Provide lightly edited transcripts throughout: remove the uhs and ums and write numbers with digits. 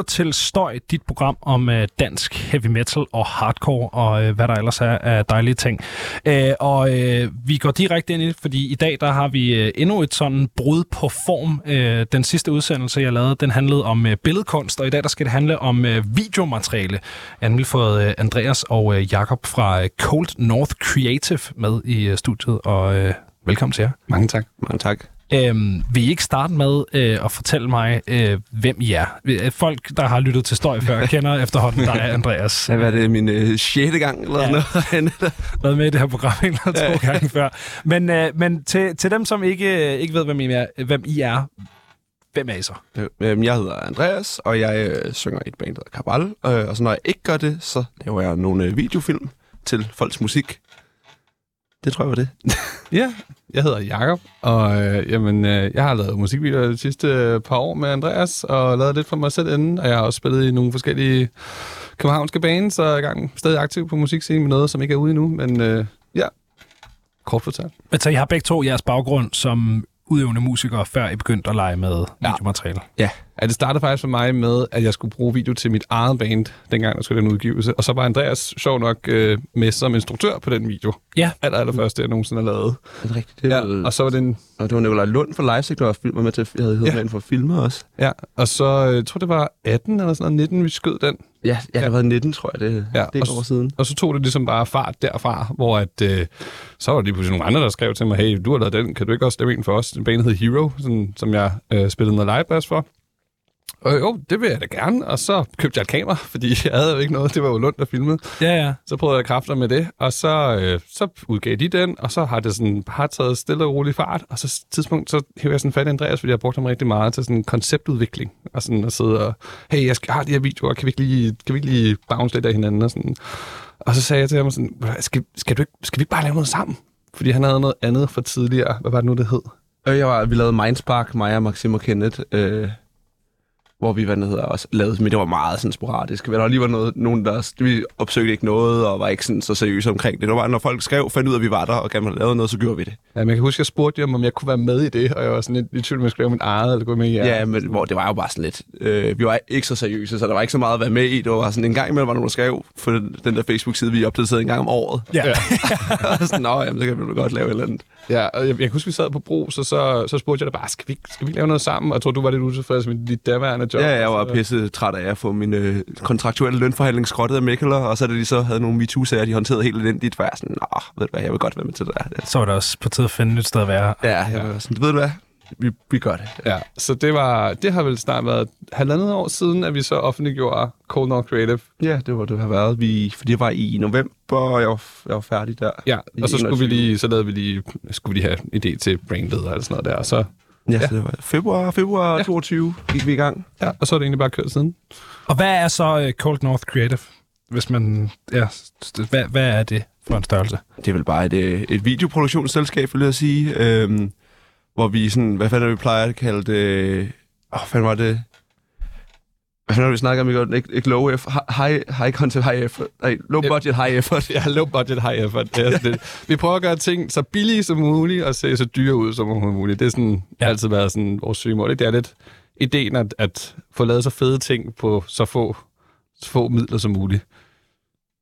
lytter til Støj, dit program om dansk heavy metal og hardcore og hvad der ellers er af dejlige ting. Vi går direkte ind i det, fordi i dag der har vi endnu et sådan brud på form. Den sidste udsendelse, jeg lavede, den handlede om billedkunst, og i dag der skal det handle om videomateriale. Jeg har fået Andreas og Jakob fra Cold North Creative med i studiet, og velkommen til jer. Mange tak. Mange tak. Vil I ikke starte med at fortælle mig, hvem I er? Folk, der har lyttet til Støj før, kender efterhånden dig, Andreas. Hvad er det, min 6. gang eller noget? Været med i det her program en eller 2 gange før. Men til dem, som ikke ved, hvem I er, hvem er I så? Jeg hedder Andreas, og jeg synger i et band, der hedder Kabbal. Og så når jeg ikke gør det, så laver jeg nogle videofilm til folks musik. Det tror jeg var det. Ja, jeg hedder Jakob, og jeg har lavet musikvideoer de sidste par år med Andreas, og lavet lidt for mig selv inden, og jeg har også spillet i nogle forskellige københavnske bands, og er stadig aktiv på musikscenen med noget, som ikke er ude endnu, men kort fortalt. Altså, I har begge to jeres baggrund som udøvende musikere, før I begyndte at lege med videomateriale. Ja, det startede faktisk for mig med, at jeg skulle bruge video til mit eget band, dengang der skulle den udgivelse. Og så var Andreas sjov nok med som instruktør på den video. Ja. Allerførst, det jeg nogensinde har lavet. Det er rigtigt. Det var, og så var den... Og det var Nikolaj Lund fra Livesick, der var filmer med til, jeg havde hedder for filmer også. Ja, og så tror det var 18 eller sådan noget, 19, vi skød den. Ja, det var 19, tror jeg, det er år siden. Og så tog det ligesom bare fart derfra, hvor at, så var det lige pludselig nogle andre, der skrev til mig, hey, du har lavet den, kan du ikke også lave en for os? Den band hed Hero, sådan, som jeg spillede noget livebass for. Og jo, det vil jeg da gerne, og så købte jeg et kamera, fordi jeg havde jo ikke noget, det var jo Lund, der filmede. Ja. Så prøvede jeg kræfter med det, og så udgav de den, og så har det sådan bare taget stille og rolig fart, og så tidspunkt, så hævde jeg sådan fat i Andreas, fordi jeg brugte ham rigtig meget til sådan konceptudvikling, og sådan at sidde og, hey, jeg har de her videoer, kan vi ikke lige bounce lidt af hinanden, og sådan. Og så sagde jeg til ham sådan, skal vi ikke bare lave noget sammen? Fordi han havde noget andet fra tidligere, hvad var det nu, det hed? Vi lavede Mindspark, mig, Maxim og Kenneth, hvor vi også lavede, men det var meget sådan sporadisk. Der var lige nogen, der vi opsøgte ikke noget, og var ikke sådan, så seriøse omkring det. Det var, når folk skrev, fandt ud af, at vi var der, og gerne lavede noget, så gjorde vi det. Ja, men jeg kan huske, jeg spurgte dem, om jeg kunne være med i det, og jeg var sådan lidt i tvivl, om jeg skulle lave mit eget, eller gå med i jer. Ja, men hvor det var jo bare sådan lidt. Vi var ikke så seriøse, så der var ikke så meget at være med i. Det var sådan en gang imellem, var nogen, der skrev for den der Facebook-side, vi opdaterede en gang om året. Ja. Sådan, så kan vi godt lave et eller andet. Ja, og jeg kan huske, vi sad på Bro, så spurgte jeg dig bare, skal vi lave noget sammen? Og jeg tror, du var lidt utilfreds med dit daværende job. Ja, jeg var pisse træt af at få min kontraktuelle lønforhandling skrottet af Mikkeller, og så da de så havde nogle MeToo-sager, de håndterede helt elendigt, var jeg sådan, ved du hvad, jeg vil godt være med til det der. Så var det også på tide at finde et sted at være. Ja, jeg var sådan, ved du hvad, vi gør det. Ja, så det har vel snart været 1,5 år siden, at vi så offentliggjorde Cold North Creative. Ja, det var det har været. Fordi jeg var i november, og jeg var færdig der. Ja, og så skulle vi lige have idé til brainleder eller sådan noget der, og så... Ja, så det var februar 22 gik vi i gang. Ja, og så er det egentlig bare kørt siden. Og hvad er så Cold North Creative? Hvis man... Ja, hvad er det for en størrelse? Det er vel bare et videoproduktionsselskab, vil jeg sige. Hvor vi sådan... Hvad fanden er vi plejer at kalde det? Fanden var det... Hvad fanden er vi snakker om? Vi gør ikke low effort. High concept, high effort. Nej, low budget, high effort. Ja, low budget, high effort. Det er sådan lidt. Vi prøver at gøre ting så billige som muligt, og se så dyre ud som muligt. Det er sådan, altid været sådan vores sygemål. Det er lidt ideen at få lavet så fede ting på så få midler som muligt.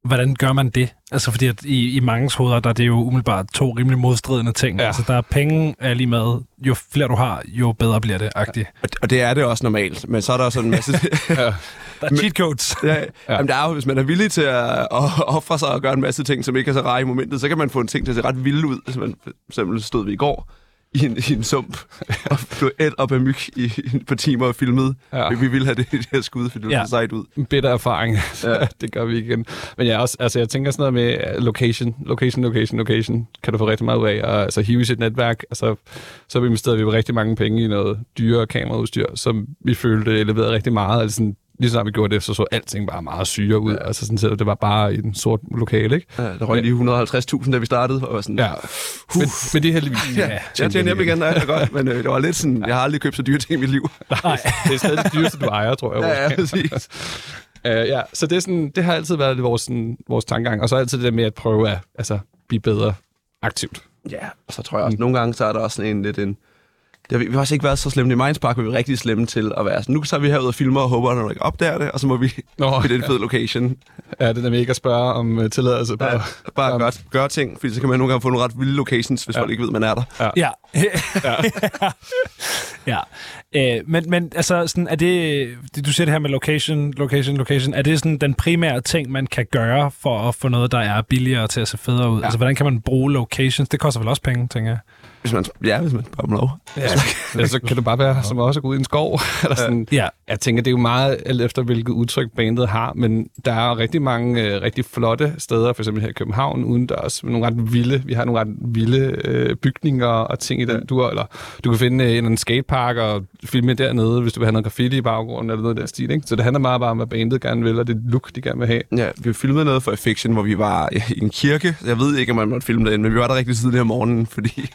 Hvordan gør man det? Altså, fordi at i mangens hoveder, der er det jo umiddelbart 2 rimelig modstridende ting. Ja. Altså, der er penge er lige med. Jo flere du har, jo bedre bliver det, agtigt. Ja. Og det er det også normalt, men så er der sådan en masse... Der er cheat codes. Ja. Jamen, der er jo, hvis man er villig til at ofre sig og gøre en masse ting, som ikke er så rare i momentet, så kan man få en ting til at se ret vild ud. Altså, for eksempel stod vi i går i en sump og blev et op af myg i par timer og filmede. Ja. Vi ville have det her skud, fordi det var så sejt ud. En bitter erfaring. Ja. Det gør vi igen. Men jeg tænker sådan noget med location. Kan du få rigtig meget ud af. Og altså hive i sit netværk. Altså, så investerede vi på rigtig mange penge i noget dyre kameraudstyr, som vi følte eleverede rigtig meget. Altså sådan, lige så vi gjorde det, så alting bare meget syre ud. Ja. Altså sådan set, det var bare i en sort lokale, ikke? Ja, der røg lige 150.000, da vi startede, og var sådan... Ja, men det er heldigvis... Ja, jeg tjener hjem igen, det er godt, men det var lidt sådan... Jeg har aldrig købt så dyre ting i mit liv. Nej, det er stadig det dyreste, du ejer, tror jeg. Ja, præcis. Så det er sådan, det har altid været vores tankegang, og så altid det der med at prøve at blive bedre aktivt. Ja, og så tror jeg også, nogle gange, så er der også sådan en lidt en... Vi har også ikke været så slemme i Mindspark, men vi er rigtig slemme til at være sådan, nu tager vi herud og filmer og håber, at nogen ikke opdager det, og så må vi på den fede location. Ja, det er mega spørge om tilladelse. Ja, bare gøre ting, for så kan man nogle gange få nogle ret vilde locations, hvis folk ikke ved, man er der. Ja. Men altså, sådan, er det, du siger det her med location, er det sådan den primære ting, man kan gøre for at få noget, der er billigere til at se federe ud? Ja. Altså, hvordan kan man bruge locations? Det koster vel også penge, tænker jeg. Hvis man bare må lov. Ja, så kan det bare være, som også går ud i en skov. Eller sådan. Ja. Jeg tænker, det er jo meget alt efter, hvilket udtryk bandet har, men der er rigtig mange rigtig flotte steder, for eksempel her i København, udendørs, med nogle ret vilde, vi har nogle ret vilde bygninger og ting i den dur, eller du kan finde en eller anden skatepark og filme dernede, hvis du vil have noget graffiti i baggrunden, eller noget af den stil, ikke? Så det handler meget bare om, hvad bandet gerne vil, og det look, de gerne vil have. Ja, vi filmede noget for A Fiction, hvor vi var i en kirke. Jeg ved ikke, om man måtte filme derinde, men vi var der rigtig tidligt om morgenen, fordi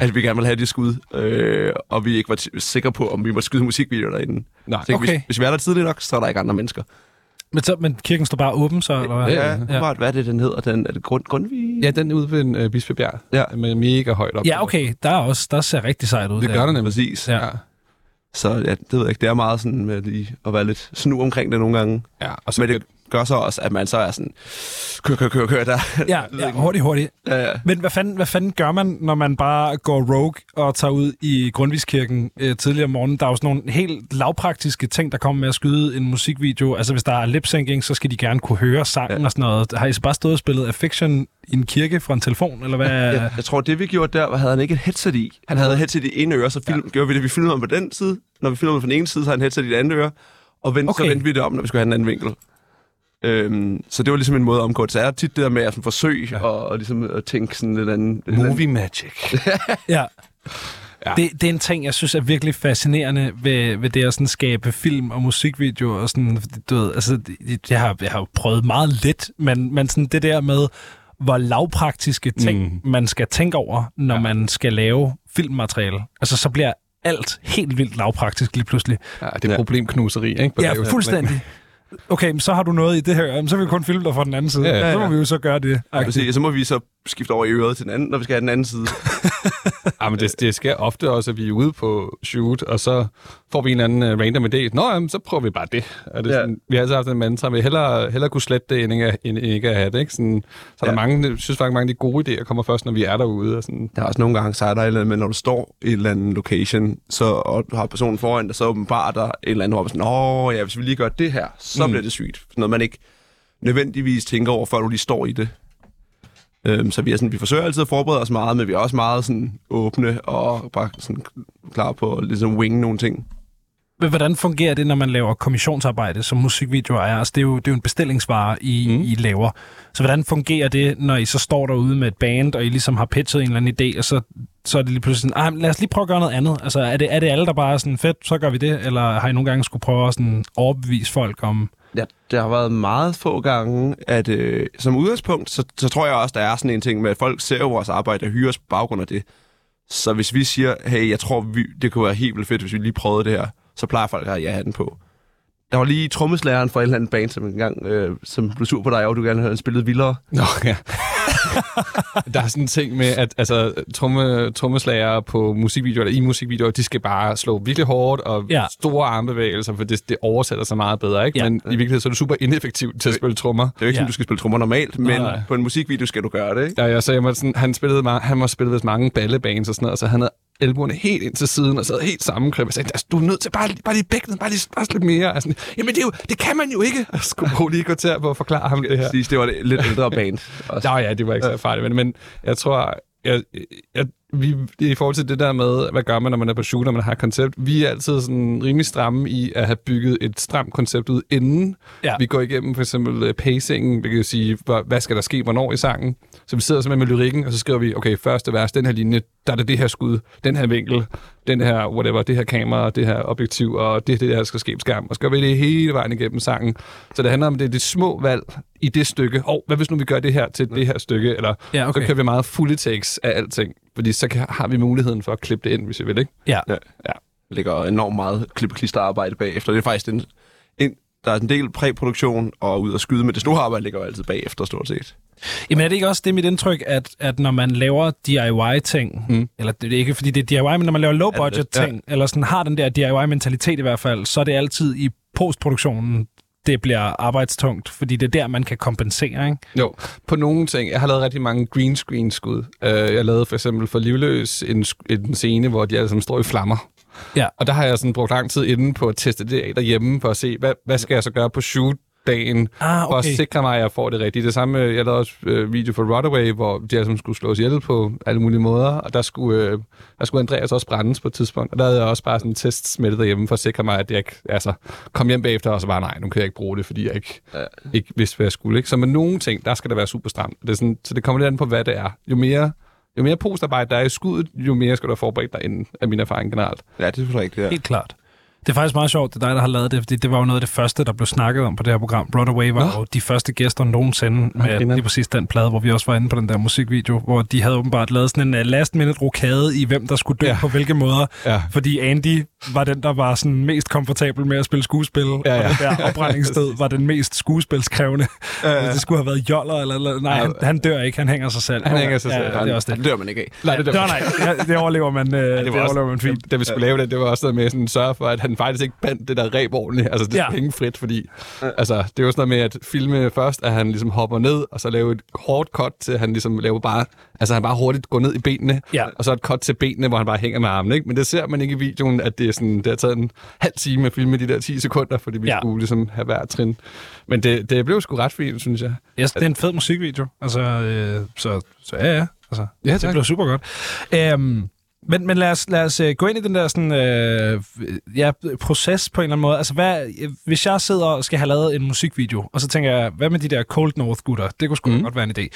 at vi gerne ville have de skud, og vi ikke var sikre på, om vi måtte skyde musikvideoer derinde. Nej, okay. Hvis vi er der tidligt nok, så er der ikke andre mennesker. Men kirken står bare åben, så? Eller hvad? Ja. Hvad er det, den hedder? Den, er det Grundtvig? Ja, den er ude ved en Bispebjerg. Ja. Med mega højt op. Ja, okay. Der ser rigtig sejt ud. Det gør der nemlig. Præcis. Ja. Så ja, det ved jeg ikke. Det er meget sådan med lige at være lidt snu omkring det nogle gange. Ja, og så men det gør så også, at man så er sådan, kør der. Ja, hurtigt. Ja. Men hvad fanden gør man, når man bare går rogue og tager ud i Grundtvigskirken tidligere om morgenen? Der er jo sådan nogle helt lavpraktiske ting, der kommer med at skyde en musikvideo. Altså, hvis der er lip-syncing, så skal de gerne kunne høre sangen og sådan noget. Har I så bare stået og spillet A Fiction i en kirke fra en telefon, eller hvad? Ja, jeg tror, det vi gjorde der, havde han ikke et headset i. Han havde et headset i ene øre, så gjorde vi det. Vi filmede ham på den side. Når vi filmede ham på den ene side, så havde han et headset i det andet øre. Og så vendte vi det om, når vi skulle have en anden vinkel. Så det var ligesom en måde at omgå. Så er tit det der med at forsøge og ligesom at tænke sådan en anden... Movie magic. Det er en ting, jeg synes er virkelig fascinerende ved det at sådan skabe film og musikvideoer. Og sådan, du ved, altså, jeg har jo prøvet meget lidt, men sådan det der med, hvor lavpraktiske ting man skal tænke over, når man skal lave filmmateriale. Altså, så bliver alt helt vildt lavpraktisk lige pludselig. Ja, det er problemknuseri, ikke? Ja, fuldstændig. Okay, så har du noget i det her. Så vil vi kun filme dig fra den anden side. Ja. Så må vi jo så gøre det. Ja, så må vi så skifte over i øret til den anden, når vi skal have den anden side. Men det sker ofte også, at vi er ude på shoot, og så får vi en anden random idé. Nå, jamen, så prøver vi bare det. Og det er sådan, vi har altid haft en mantra, vi hellere kunne slette det, end ikke at have det. Ikke? Sådan, så er der mange, jeg synes faktisk, mange af de gode idéer kommer først, når vi er derude. Og sådan. Der er også nogle gange sejt eller men når du står i en eller anden location, så, og du har personen foran dig, så åbenbart der en eller anden, hvor sådan, åh ja, hvis vi lige gør det her, så bliver det sygt. Noget, man ikke nødvendigvis tænker over, før du lige står i det. Så vi, er sådan, vi forsøger altid at forberede os meget, men vi er også meget sådan åbne og bare sådan klar på at ligesom winge nogle ting. Men hvordan fungerer det, når man laver kommissionsarbejde, som musikvideoer er? Altså, det er jo en bestillingsvare, I laver. Så hvordan fungerer det, når I så står derude med et band, og I ligesom har pitchet en eller anden idé, og så er det lige pludselig sådan, lad os lige prøve at gøre noget andet. Altså, er det alle, der bare er sådan, fedt, så gør vi det? Eller har I nogle gange skulle prøve at sådan overbevise folk om... Ja, der har været meget få gange, at som udgangspunkt, så tror jeg også, der er sådan en ting med, at folk ser vores arbejde og hyrer os på baggrund af det. Så hvis vi siger, hey, jeg tror, det kunne være helt vildt fedt, hvis vi lige prøvede det her, så plejer folk at have ja-hatten på. Der var lige trommeslæreren fra et eller andet band, som engang blev sur på dig, og du gerne havde en spillet vildere. Nå, ja. Der er sådan en ting med, at altså, trommeslagere på musikvideoer eller i musikvideoer, de skal bare slå virkelig hårdt og store armbevægelser, for det oversætter sig meget bedre, ikke? Ja. Men i virkeligheden så er det super ineffektivt til at spille trommer. Det er jo ikke sådan, du skal spille trommer normalt, men på en musikvideo skal du gøre det, ikke? Ja, så jeg må sådan, han må spille mange ballebands og sådan noget, og så han havde elbuerne helt ind til siden og sad helt sammenkræmmet og sagde, altså, du er nødt til bare lige bækkenet, bare lidt mere. Altså, jamen, det kan man jo ikke. Jeg skulle prøve lige gå til at forklare ham det her. Præcis, det var det lidt ældre band. Nå ja, det var ikke så farligt, men jeg tror, i forhold til det der med, hvad gør man, når man er på shoot, når man har et koncept, vi er altid sådan rimelig stramme i at have bygget et stramt koncept ud, inden vi går igennem for eksempel pacingen, vi kan sige, hvad skal der ske, hvornår i sangen. Så vi sidder simpelthen med lyrikken, og så skriver vi, okay, første vers, den her linje, der er det her skud, den her vinkel, den her whatever, det her kamera, det her objektiv, og det her skal ske på skærmen. Og så gør vi det hele vejen igennem sangen. Så det handler om, det er de små valg i det stykke. Hvad hvis nu vi gør det her til det her stykke? Eller så kører vi meget fully takes af alting. Fordi så har vi muligheden for at klippe det ind, hvis vi vil, ikke? Ja. Der ligger enormt meget klippe-klisterarbejde bagefter. Det er faktisk en der er en del præproduktion, og ud at skyde med det store arbejde ligger jo altid bagefter, stort set. Jamen er det ikke også det mit indtryk, at når man laver DIY-ting, eller det er ikke fordi det er DIY, men når man laver low-budget-ting, eller sådan har den der DIY-mentalitet i hvert fald, så er det altid i postproduktionen, det bliver arbejdstungt, fordi det er der, man kan kompensere, ikke? Jo, på nogle ting. Jeg har lavet rigtig mange green screen-skud. Jeg lavede for eksempel for Livløs en scene, hvor de alle sammen står i flammer. Ja. Og der har jeg sådan brugt lang tid inden på at teste det af derhjemme, for at se, hvad skal jeg så gøre på shoot-dagen, for at sikre mig, at jeg får det rigtigt. Det samme, jeg lavede også video for Rotaway, hvor de alle sammen skulle slås ihjel på alle mulige måder, og der skulle Andreas også brændes på et tidspunkt, og der havde jeg også bare sådan en test smittet derhjemme, for at sikre mig, at jeg ikke kom hjem bagefter, og så bare, nej, nu kan jeg ikke bruge det, fordi jeg ikke vidste, hvad jeg skulle. Ikke? Så med nogle ting, der skal det være super stramt. Det er sådan, så det kommer lidt an på, hvad det er. Jo mere postarbejde der er i skuddet, jo mere skal du have forberedt dig inden, af min erfaring generelt. Ja, det synes jeg ikke, det er. Helt klart. Det er faktisk meget sjovt, det er dig, der har lavet det, fordi det var jo noget af det første, der blev snakket om på det her program. Broadway var jo de første gæster nogensinde med lige præcis den plade, hvor vi også var inde på den der musikvideo, hvor de havde åbenbart lavet sådan en last-minute-rokade i, hvem der skulle dø på hvilke måder, fordi Andy var den, der var sådan mest komfortabel med at spille skuespil, og det der opbrændingssted var den mest skuespilskrævende. Det skulle have været joller, eller nej, han dør ikke, han hænger sig selv. Han hænger sig selv. Ja, det er også det. Han dør man ikke af. Nej, det dør man ikke. Det overlever man. Da vi skulle lave det, det var også med sådan sørge for, at han faktisk ikke bandt det der ræb ordentligt. Altså, det er pengefrit, fordi det er jo sådan noget med at filme først, at han ligesom hopper ned, og så laver et hårdt cut til, han ligesom laver bare, altså han bare hurtigt går ned i benene, og så et cut til benene, hvor han bare hænger med armen, ikke? Men det ser man ikke i videoen, at det er sådan, det har taget en halv time at filme de der 10 sekunder, fordi vi skulle ligesom have hver trin. Men det blev sgu ret fint, synes jeg. Ja, det er en fed musikvideo. Altså, så ja. Altså, ja, det blev super godt. Men lad os gå ind i den der sådan, proces på en eller anden måde. Altså, hvad, hvis jeg sidder og skal have lavet en musikvideo, og så tænker jeg, hvad med de der Cold North-gutter? Det kunne sgu godt være en idé.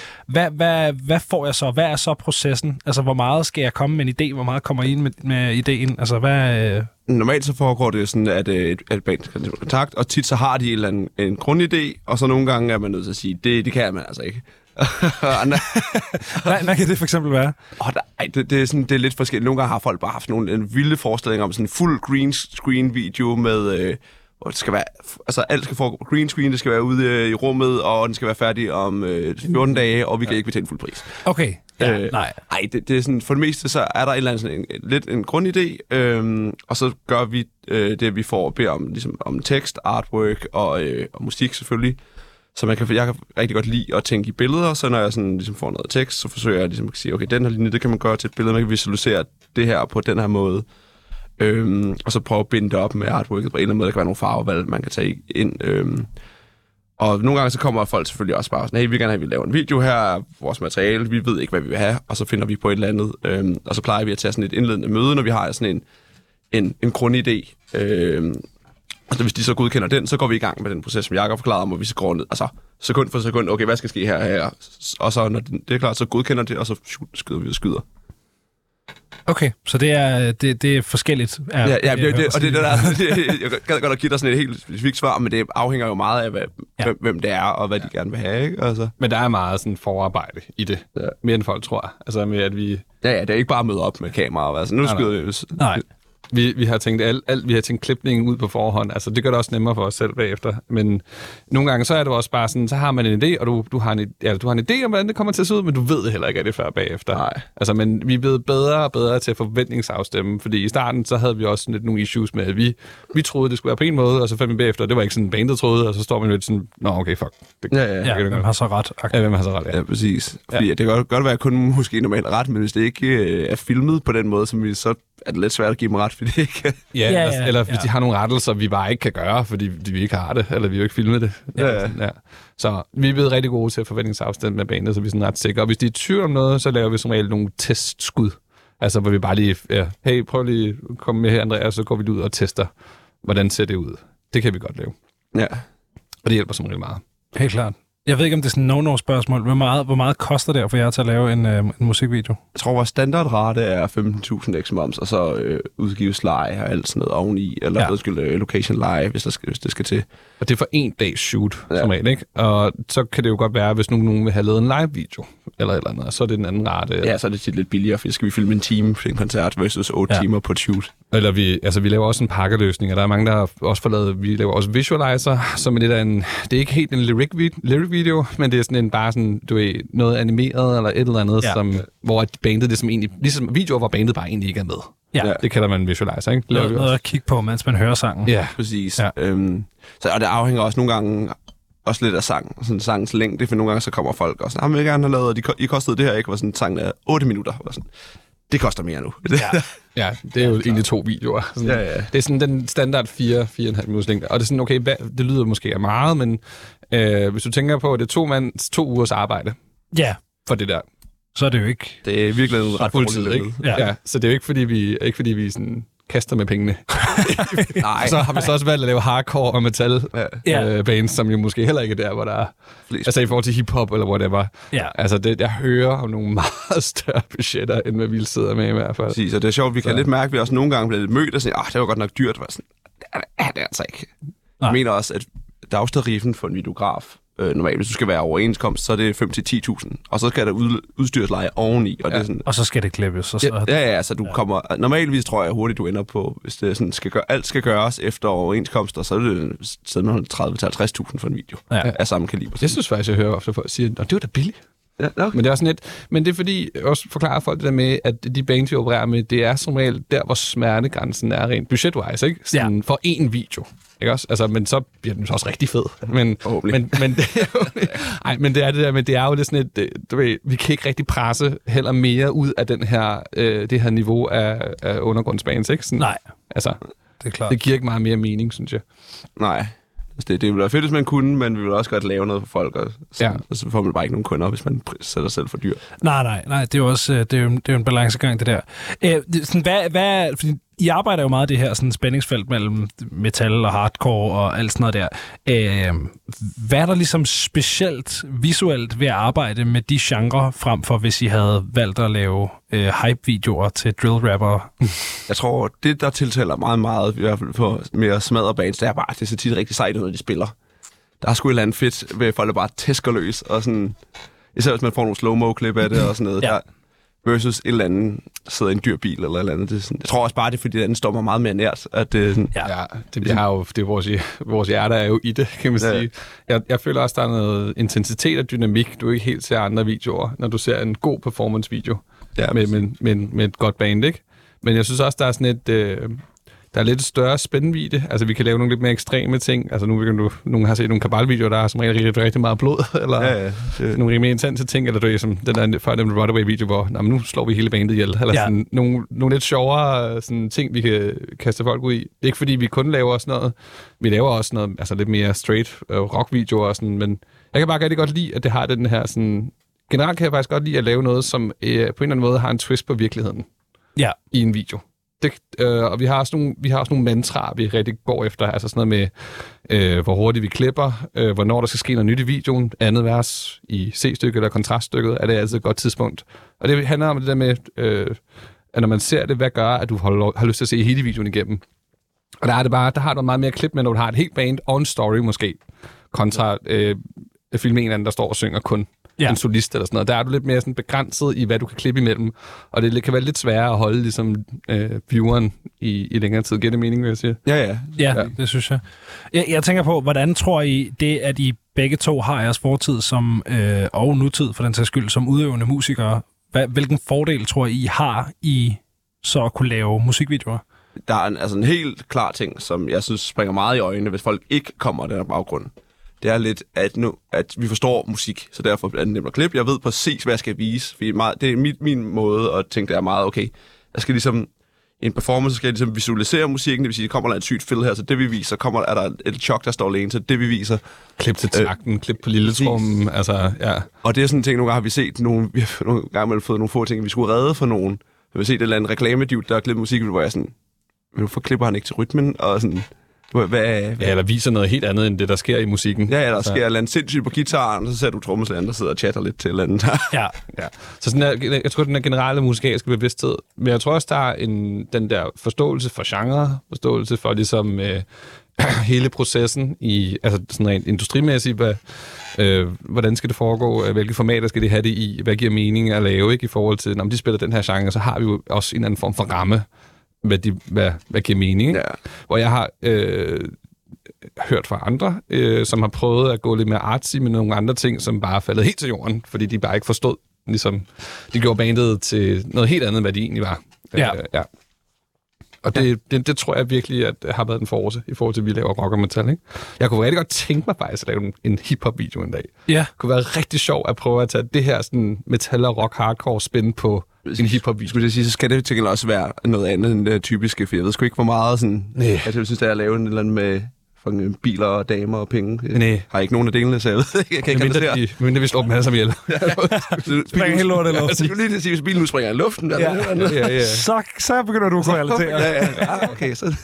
Hvad får jeg så? Hvad er så processen? Altså, hvor meget skal jeg komme med en idé? Hvor meget kommer I ind med idéen? Altså, hvad... Normalt så foregår det sådan, at et band skal have kontakt, og tit så har de en eller anden en grundidé, og så nogle gange er man nødt til at sige, det kan man altså ikke. Nej, kan det for eksempel være? Det er lidt forskelligt. Nogle gange har folk bare haft nogle vilde forestillinger om sådan en fuld green screen video med, hvor det skal være, altså alt skal foregå på green screen, det skal være ude i rummet, og den skal være færdig om 14 dage, og vi kan ikke betale fuld pris. Okay. Det er sådan, for det meste så er der et eller andet sådan lidt en grundidé, og så gør vi det, vi får beder om, ligesom om tekst, artwork og musik selvfølgelig. Så jeg kan rigtig godt lide at tænke i billeder, så når jeg sådan, ligesom får noget tekst, så forsøger jeg ligesom at sige, okay, den her linje, det kan man gøre til et billede, man kan visualisere det her på den her måde. Og så prøve at binde det op med artworket på en eller anden måde. Der kan være nogle farvevalg, man kan tage ind. Og nogle gange så kommer folk selvfølgelig også bare sådan, hey, vi vil gerne have, at vi laver en video her, vores materiale, vi ved ikke, hvad vi vil have, og så finder vi på et eller andet. Og så plejer vi at tage sådan et indledende møde, når vi har sådan en grundidé. Og så hvis de så godkender den, så går vi i gang med den proces, som Jakob forklarede om, og vi så går ned, altså sekund for sekund, okay, hvad skal ske her? Og så når det er klart, så godkender det, og så skyder vi og skyder. Okay, så det er forskelligt. Jeg kan godt give dig sådan et helt specifikt svar, men det afhænger jo meget af, hvem det er, og hvad de gerne vil have, ikke? Altså. Men der er meget sådan forarbejde i det, mere end folk tror. Altså med, at vi... Ja, det er ikke bare at møde op med kamera og være sådan, nu skyder vi. Nej. Vi har tænkt alt, vi har tænkt klipningen ud på forhånd. Altså, det gør det også nemmere for os selv bagefter. Men nogle gange, så er det også bare sådan, så har man en idé, og du har en idé om, hvordan det kommer til at se ud, men du ved heller ikke, at det er før bagefter. Nej. Altså, men vi er blevet bedre og bedre til at forventningsafstemme, fordi i starten, så havde vi også sådan lidt nogle issues med, at vi troede, det skulle være på en måde, og så fandt vi bagefter, og det var ikke sådan, bandet troede, og så står man lidt sådan, nå, okay, fuck. Det, hvem har så ret? Ja, hvem har så ret, ja. Ja, præcis. Fordi det kan godt være kun måske normalt ret, men hvis det ikke er filmet på den måde, som vi så er det lidt svært at give dem ret, fordi det ikke... Eller hvis de har nogle rettelser, vi bare ikke kan gøre, fordi vi ikke har det, eller vi har jo ikke filmet det. Ja. Så vi er blevet rigtig gode til at forventningsafstemme med banen, så vi er sådan ret sikre. Og hvis de er i tvivl om noget, så laver vi som regel nogle testskud. Altså, hvor vi bare lige... Ja, hey, prøv lige at komme med her, Andreas, så går vi ud og tester, hvordan ser det ud. Det kan vi godt lave. Ja. Og det hjælper som regel meget. Helt klart. Jeg ved ikke, om det er sådan en no-no-spørgsmål. Hvor meget koster det for jer til at lave en musikvideo? Jeg tror, vores standardrate er 15.000 ex-moms, og så udgives leje og alt sådan noget oveni, eller location leje, hvis det skal til. Og det er for en dags shoot, som regel, ikke? Og så kan det jo godt være, hvis nogen vil have lavet en live-video, eller et eller andet, og så er det den anden rate. Ja, så er det tit lidt billigere, for skal vi filme en time for en koncert versus 8 timer på et shoot. Eller vi laver også en pakkeløsning, og der er mange, der har også forladet, vi laver også visualizer, som er lidt af en, det er ikke helt en lyric video, men det er sådan en bare sådan, du ved, noget animeret eller et eller andet, som, hvor bandet det som egentlig, ligesom videoer, hvor bandet bare egentlig ikke er med. Ja. Det kalder man en visualizer, ikke? Laver noget at kigge på, mens man hører sangen. Ja, præcis. Ja. Så, og det afhænger også nogle gange også lidt af sang, sådan sangens længde, for nogle gange så kommer folk og sådan, jeg vil gerne have lavet, og I kostede det her, ikke? Hvor sådan, sangen er 8 minutter, og sådan, det koster mere nu. Ja, det er jo egentlig 2 videoer. Sådan. Ja, ja. Det er sådan den standard 4,5 minutters længde, og det er sådan, okay, det lyder måske af meget, men hvis du tænker på, at det er 2 ugers arbejde for det der, så er det jo ikke... Det er virkelig en ret fuldtid, ikke? Ja, så det er jo ikke fordi vi sådan... kaster med pengene. Nej. Så har vi så også valgt at lave hardcore og metal bands, som jo måske heller ikke er der, hvor der er... Altså i forhold til hiphop eller whatever. Ja. Altså det, jeg hører om nogle meget større budgetter, end hvad vi sidder med i hvert fald. Præcis, og det er sjovt, vi kan lidt mærke, at vi også nogle gange bliver lidt mødt og sådan, det var godt nok dyrt. Sådan, det er altså ikke. Jeg mener også, at dagstadriffen for en videograf, normalt, hvis du skal være overenskomst, så er det 5.000 til 10.000. Og så skal der udstyrsleje oveni. Og, det er sådan, og så skal det klippes. Og så... Ja, så du kommer... Normaltvis tror jeg hurtigt, du ender på, hvis det sådan skal alt skal gøres efter overenskomster, så er det sådan 30.000 til 50.000 for en video af samme kaliber. Jeg synes faktisk, jeg hører ofte folk sige, at det var da billigt. Ja, okay. Men det er også lidt, men det er fordi også forklarer folk det der med, at de bands vi opererer med, det er som regel der hvor smertegrænsen er rent budgetwise, ikke? Sådan for én video, ikke også? Altså, men så bliver den så også rigtig fed. Men det er jo, men det er det der med, det er jo lidt sådan et, du ved, vi kan ikke rigtig presse heller mere ud af den her det her niveau af undergrundsbands, ikke? Sådan, nej. Altså, det er klart. Det giver ikke meget mere mening, synes jeg. Nej. Det ville være fedt, hvis man kunne, men vi vil også godt lave noget for folk, og så, og så får man bare ikke nogen kunder, hvis man sætter selv for dyr. Nej, det er jo også det er en balancegang, det der. Hvad, fordi I arbejder jo meget i det her sådan spændingsfelt mellem metal og hardcore og alt sådan noget der. Hvad er der ligesom specielt visuelt ved at arbejde med de genre, frem for hvis I havde valgt at lave hype-videoer til drill-rappere? Jeg tror, det der tiltaler meget, i hvert fald på mere smadre bands, det er bare, det er så tit rigtig sejt, når de spiller. Der er sgu et eller andet fedt ved, at folk er bare tæsker løs, og sådan, især hvis man får nogle slow-mo-klip af det og sådan noget. Der, versus et eller andet sidder i en dyr bil eller et eller andet. Det er sådan, jeg tror også bare, det er, fordi det andet står mig meget mere nært. At det er sådan, det er vores hjerter er jo i det, kan man sige. Jeg føler også, der er noget intensitet og dynamik, du ikke helt ser andre videoer, når du ser en god performance-video med et godt band, ikke? Men jeg synes også, der er sådan et... der er lidt større spændvidde. Altså, vi kan lave nogle lidt mere ekstreme ting. Altså, nogen har set nogle Kabbal-videoer, der er som regel rigtig meget blod, eller nogle rigtig mere intense ting, eller det er som den der før den Rotaway-video, hvor nu slår vi hele bandet ihjel, eller sådan nogle lidt sjovere sådan, ting, vi kan kaste folk ud i. Det er ikke fordi, vi kun laver sådan noget. Vi laver også noget, altså lidt mere straight rock-videoer og sådan, men jeg kan bare rigtig godt lide, at det har den her sådan... Generelt kan jeg faktisk godt lide at lave noget, som på en eller anden måde har en twist på virkeligheden i en video. Det, og vi har også nogle mantraer, vi rigtig går efter. Altså sådan noget med, hvor hurtigt vi klipper, hvornår der skal ske noget nyt i videoen, andet vers i C-stykket eller kontraststykket, er det altid et godt tidspunkt. Og det handler om det der med, at når man ser det, hvad gør, at du har lyst til at se hele videoen igennem. Og der har du meget mere klip med, når du har et helt band og en story måske, kontra filmen en eller anden, der står og synger kun. En solist eller sådan noget. Der er du lidt mere sådan begrænset i, hvad du kan klippe imellem. Og det kan være lidt sværere at holde ligesom, vieweren i længere tid. Giver det mening, hvad jeg siger? Ja, det synes jeg. Jeg tænker på, hvordan tror I det, at I begge to har jeres fortid som, og nutid for den sags skyld, som udøvende musikere, hvilken fordel tror I har i så at kunne lave musikvideoer? Der er en helt klar ting, som jeg synes springer meget i øjnene, hvis folk ikke kommer af den her baggrund. Det er lidt, at vi forstår musik, så derfor er det nemt at klippe. Jeg ved præcis, hvad jeg skal vise. Fordi det er min måde at tænke, det er meget, okay, jeg skal ligesom, en performance skal ligesom visualisere musikken, det vil sige, at der kommer et sygt fill her, så det vi viser, er der et chok, der står alene, så det vi viser. Klip til takten, klip på lille trummen, altså, Og det er sådan en ting, nogle gange har vi set, nogle gange har vi fået nogle få ting, vi skulle redde for nogen. Vi har set et eller andet reklamediv, der har klippet musik, hvor jeg sådan, hvorfor klipper han ikke til rytmen, og sådan... Hvad? Ja, eller viser noget helt andet, end det, der sker i musikken. Ja, der sker et eller andet sindssygt på guitaren, og så ser du trommeslageren, der sidder og chatter lidt til et eller andet. Så sådan der, jeg tror, den der generelle musikalske bevidsthed. Men jeg tror også, der er den der forståelse for genre, forståelse for ligesom... hele processen i, altså sådan rent industrimæssigt, hvordan skal det foregå, hvilke formater skal det have det i, hvad giver mening at lave, ikke, i forhold til, når de spiller den her genre, så har vi jo også en anden form for ramme, hvad giver mening, ikke? Ja. Hvor jeg har hørt fra andre, som har prøvet at gå lidt mere artsy med nogle andre ting, som bare faldet helt til jorden, fordi de bare ikke forstod, ligesom, de gjorde bandet til noget helt andet, hvad de egentlig var. Ja. Ja. Og det tror jeg virkelig, at har været en force i forhold til, at vi laver rock og metal, ikke? Jeg kunne rigtig godt tænke mig faktisk at lave en hip-hop-video en dag. Ja. Det kunne være rigtig sjovt at prøve at tage det her sådan metal- og rock-hardcore-spin på en hip-hop-video. Skulle jeg sige, så skal det til gengæld også være noget andet end det typiske, for jeg ved sgu ikke, hvor meget sådan... Nej. Altså, jeg synes, det er at lave en eller anden med... biler og damer og penge. Jeg har ikke nogen af delene, så jeg ved ikke, jeg kan ikke analysere. Men vi slår dem alle sammen ihjel. Springer helt lort i luften. Jeg vil lige sige, hvis bilen nu springer i luften, så begynder du at kunne analysere. Ja, okay, så...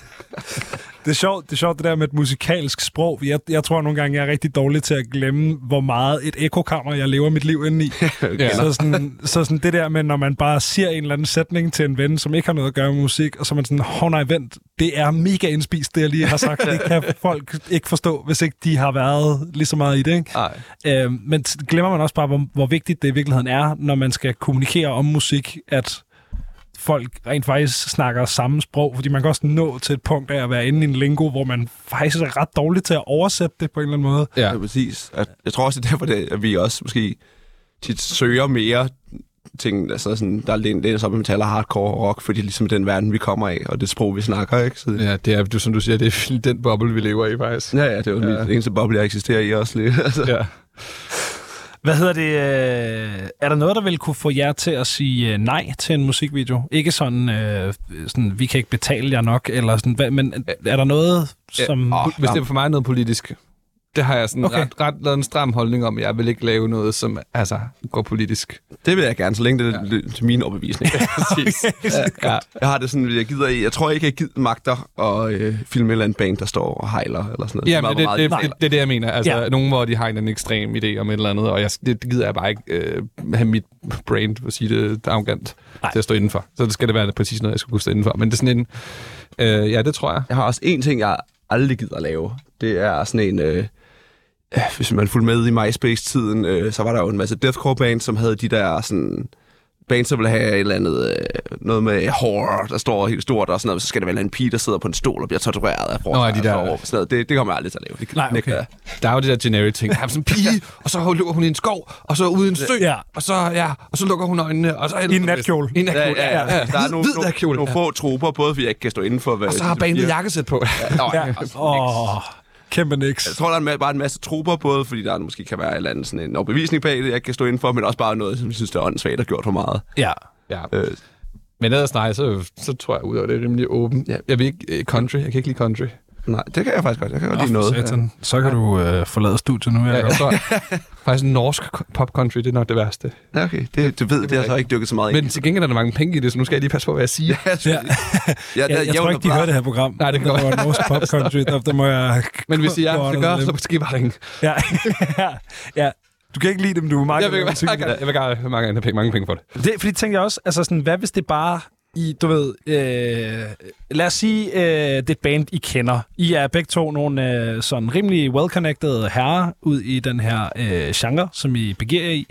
Det er sjovt, det der med et musikalsk sprog. Jeg tror nogle gange, jeg er rigtig dårlig til at glemme, hvor meget et ekokammer, jeg lever mit liv inde i. Ja. Så sådan det der med, når man bare siger en eller anden sætning til en ven, som ikke har noget at gøre med musik, og så man sådan, nej, vent, det er mega indspist, det jeg lige har sagt. Det kan folk ikke forstå, hvis ikke de har været lige så meget i det, ikke? Men glemmer man også bare, hvor vigtigt det i virkeligheden er, når man skal kommunikere om musik, at... folk rent faktisk snakker samme sprog, fordi man kan også nå til et punkt af at være inde i en lingo, hvor man faktisk er ret dårlig til at oversætte det på en eller anden måde. Ja, præcis. Jeg tror også, det er derfor, at vi også måske tit søger mere ting, altså sådan, der er lidt så med metal og hardcore og rock, fordi det er ligesom den verden, vi kommer af, og det sprog, vi snakker, ikke? Så... Ja, det er, som du siger, det er den boble, vi lever i, faktisk. Ja, det er jo den eneste boble, jeg eksisterer i også lidt. Altså. Ja. Hvad hedder det? Er der noget, der vil kunne få jer til at sige nej til en musikvideo? Ikke sådan, vi kan ikke betale jer nok, eller sådan, men er der noget, som... hvis det er for mig noget politisk, det har jeg sådan ret lavet en stram holdning om. Jeg vil ikke lave noget, som altså går politisk. Det vil jeg gerne, så længe det er til min overbevisning. Okay. Jeg har det sådan, jeg gider i. Jeg tror ikke, jeg gider magter at filme en eller anden band, der står og hejler eller sådan noget. Ja, men det er det, jeg mener. Altså, nogen, hvor de har en ekstrem idé om et eller andet, og det gider jeg bare ikke have mit brain, for at sige det arrogant, til at stå indenfor. Så det skal det være præcis noget, jeg skulle kunne stå indenfor. Men det er sådan en... det tror jeg. Jeg har også en ting, jeg aldrig gider at lave. Det er sådan en... hvis man fulgte med i MySpace-tiden, så var der jo en masse deathcore-bands, som havde de der sådan... bands, der ville have et eller andet... noget med horror, der står helt stort og sådan noget. Så skal der være en pige, der sidder på en stol og bliver tortureret af horror. De der... sådan det kommer jeg aldrig til at lave. Nej, okay. Der er jo det der generic ting. Der er sådan en pige, og så løber hun i en skov, og så ude i en sø, og så lukker hun øjnene. Og så i en natkjole. Ja. Der er nogle få troper, både fordi jeg ikke kan stå indenfor... Og så har bandet jakkesæt på. Kæmpe niks. Jeg tror, der er bare en masse trupper, både fordi der måske kan være et eller andet, sådan en overbevisning bag det, jeg kan stå indenfor, men også bare noget, som jeg synes, det er åndssvagt og gjort for meget. Ja. Men ellers nej, så tror jeg ud over det er rimelig åben. Ja. Jeg vil ikke country. Jeg kan ikke lide country. Nej, det kan jeg faktisk godt. Jeg kan godt lide noget. Ja. Så kan du forlade studiet nu. Jeg tror, faktisk norsk pop country, det er nok det værste. Ja, okay. Du ved, det har så ikke dykket så meget ind. Men til gengæld er der mange penge i det, så nu skal jeg lige passe på, hvad jeg siger. Jeg tror ikke, de hører det her program. Nej, det kan godt. Norsk pop country, der må jeg... Men hvis jeg skal gøre, så skal I bare ringe. Ja. Du kan ikke lide dem, du er meget... Jeg vil gerne have mange penge for det. Fordi tænkte jeg også, altså sådan, hvad hvis det bare... du ved, lad os sige, det band, I kender. I er begge to nogle sådan rimelig well-connected herrer ud i den her genre, som I begiver i.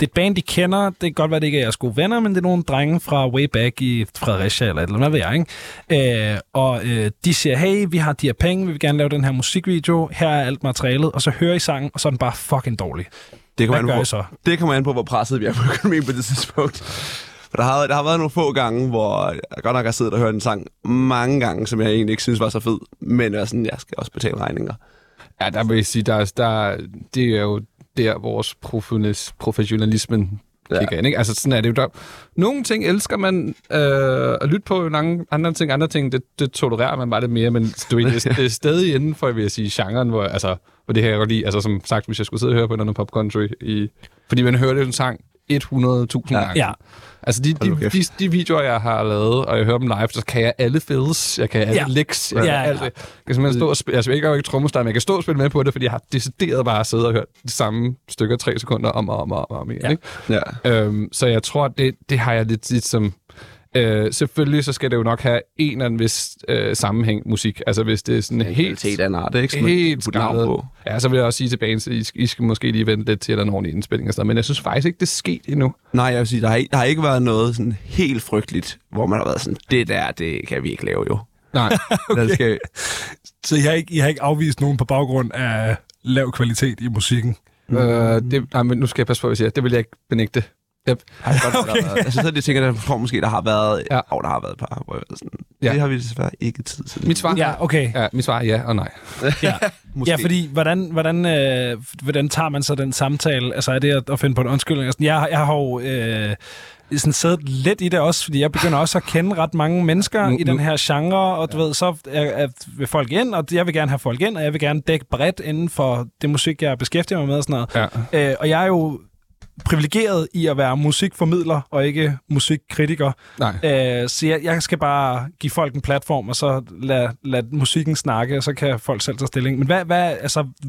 Det band, I kender, det kan godt være, det ikke er jeres gode venner, men det er nogle drenge fra way back i Fredericia, eller et eller andet, hvad ved jeg, ikke? Og de siger, hey, vi har de her penge, vi vil gerne lave den her musikvideo, her er alt materialet, og så hører I sangen, og så er den bare fucking dårlig. Det kommer an på, hvor presset vi er på økonomien på det tidspunkt. Der har været nogle få gange, hvor jeg godt nok har siddet og hørt en sang mange gange, som jeg egentlig ikke synes var så fed, men jeg sådan, jeg skal også betale regninger. Ja, der vil jeg sige, det er jo der, vores professionalismen kigger ind, ikke? Altså sådan er det jo der. Nogle ting elsker man at lytte på, andre ting, det tolererer man bare lidt mere, men det er stadig inden for, vil jeg sige, genren, hvor altså, hvor det her jeg godt lide, altså som sagt, hvis jeg skulle sidde og høre på en anden pop country, fordi man hører det en sang 100.000 gange. Ja. Altså de videoer, jeg har lavet, og jeg hører dem live, så kan jeg alle fælles, jeg kan alle licks, jeg kan alt det. Jeg kan simpelthen stå og spille, altså jeg gør jo ikke trommestegn, men jeg kan stå og spille med på det, fordi jeg har decideret bare siddet og hørt de samme stykker 3 sekunder om og om igen. Så jeg tror, det har jeg lidt som, Selvfølgelig så skal det jo nok have en eller anden vis sammenhæng musik. Altså hvis det er sådan en helt art, ikke? Sådan helt på. Ja, så vil jeg også sige til bands, at I skal måske lige vente lidt til, at der er en ordentlig indspilling og sådan. Men jeg synes faktisk ikke, det er sket endnu. Nej, jeg vil sige, der har ikke været noget sådan helt frygteligt, hvor man har været sådan, det kan vi ikke lave jo. Nej. Okay. Så I har ikke afvist nogen på baggrund af lav kvalitet i musikken? Men nu skal jeg passe på, hvad jeg siger. Det vil jeg ikke benægte. Yep. Ej, godt, okay. Jeg synes, at det tænker, at måske der har været, ja. Der har været et par, hvor jeg ved sådan. Ja. Det har vi desværre ikke tid til. Mit svar? Ja, okay. Ja, mit svar er ja og nej. Ja, ja, fordi hvordan tager man så den samtale? Altså er det at finde på en undskyldning? Jeg har jo sådan siddet lidt i det også, fordi jeg begynder også at kende ret mange mennesker i den her genre, og du ved, så vil folk ind, og jeg vil gerne have folk ind, og jeg vil gerne dække bredt inden for det musik, jeg beskæftiger mig med og sådan noget. Ja. Og jeg er jo privilegeret i at være musikformidler og ikke musikkritiker. Nej. Så jeg skal bare give folk en platform, og så lad musikken snakke, og så kan folk selv tage stilling. Men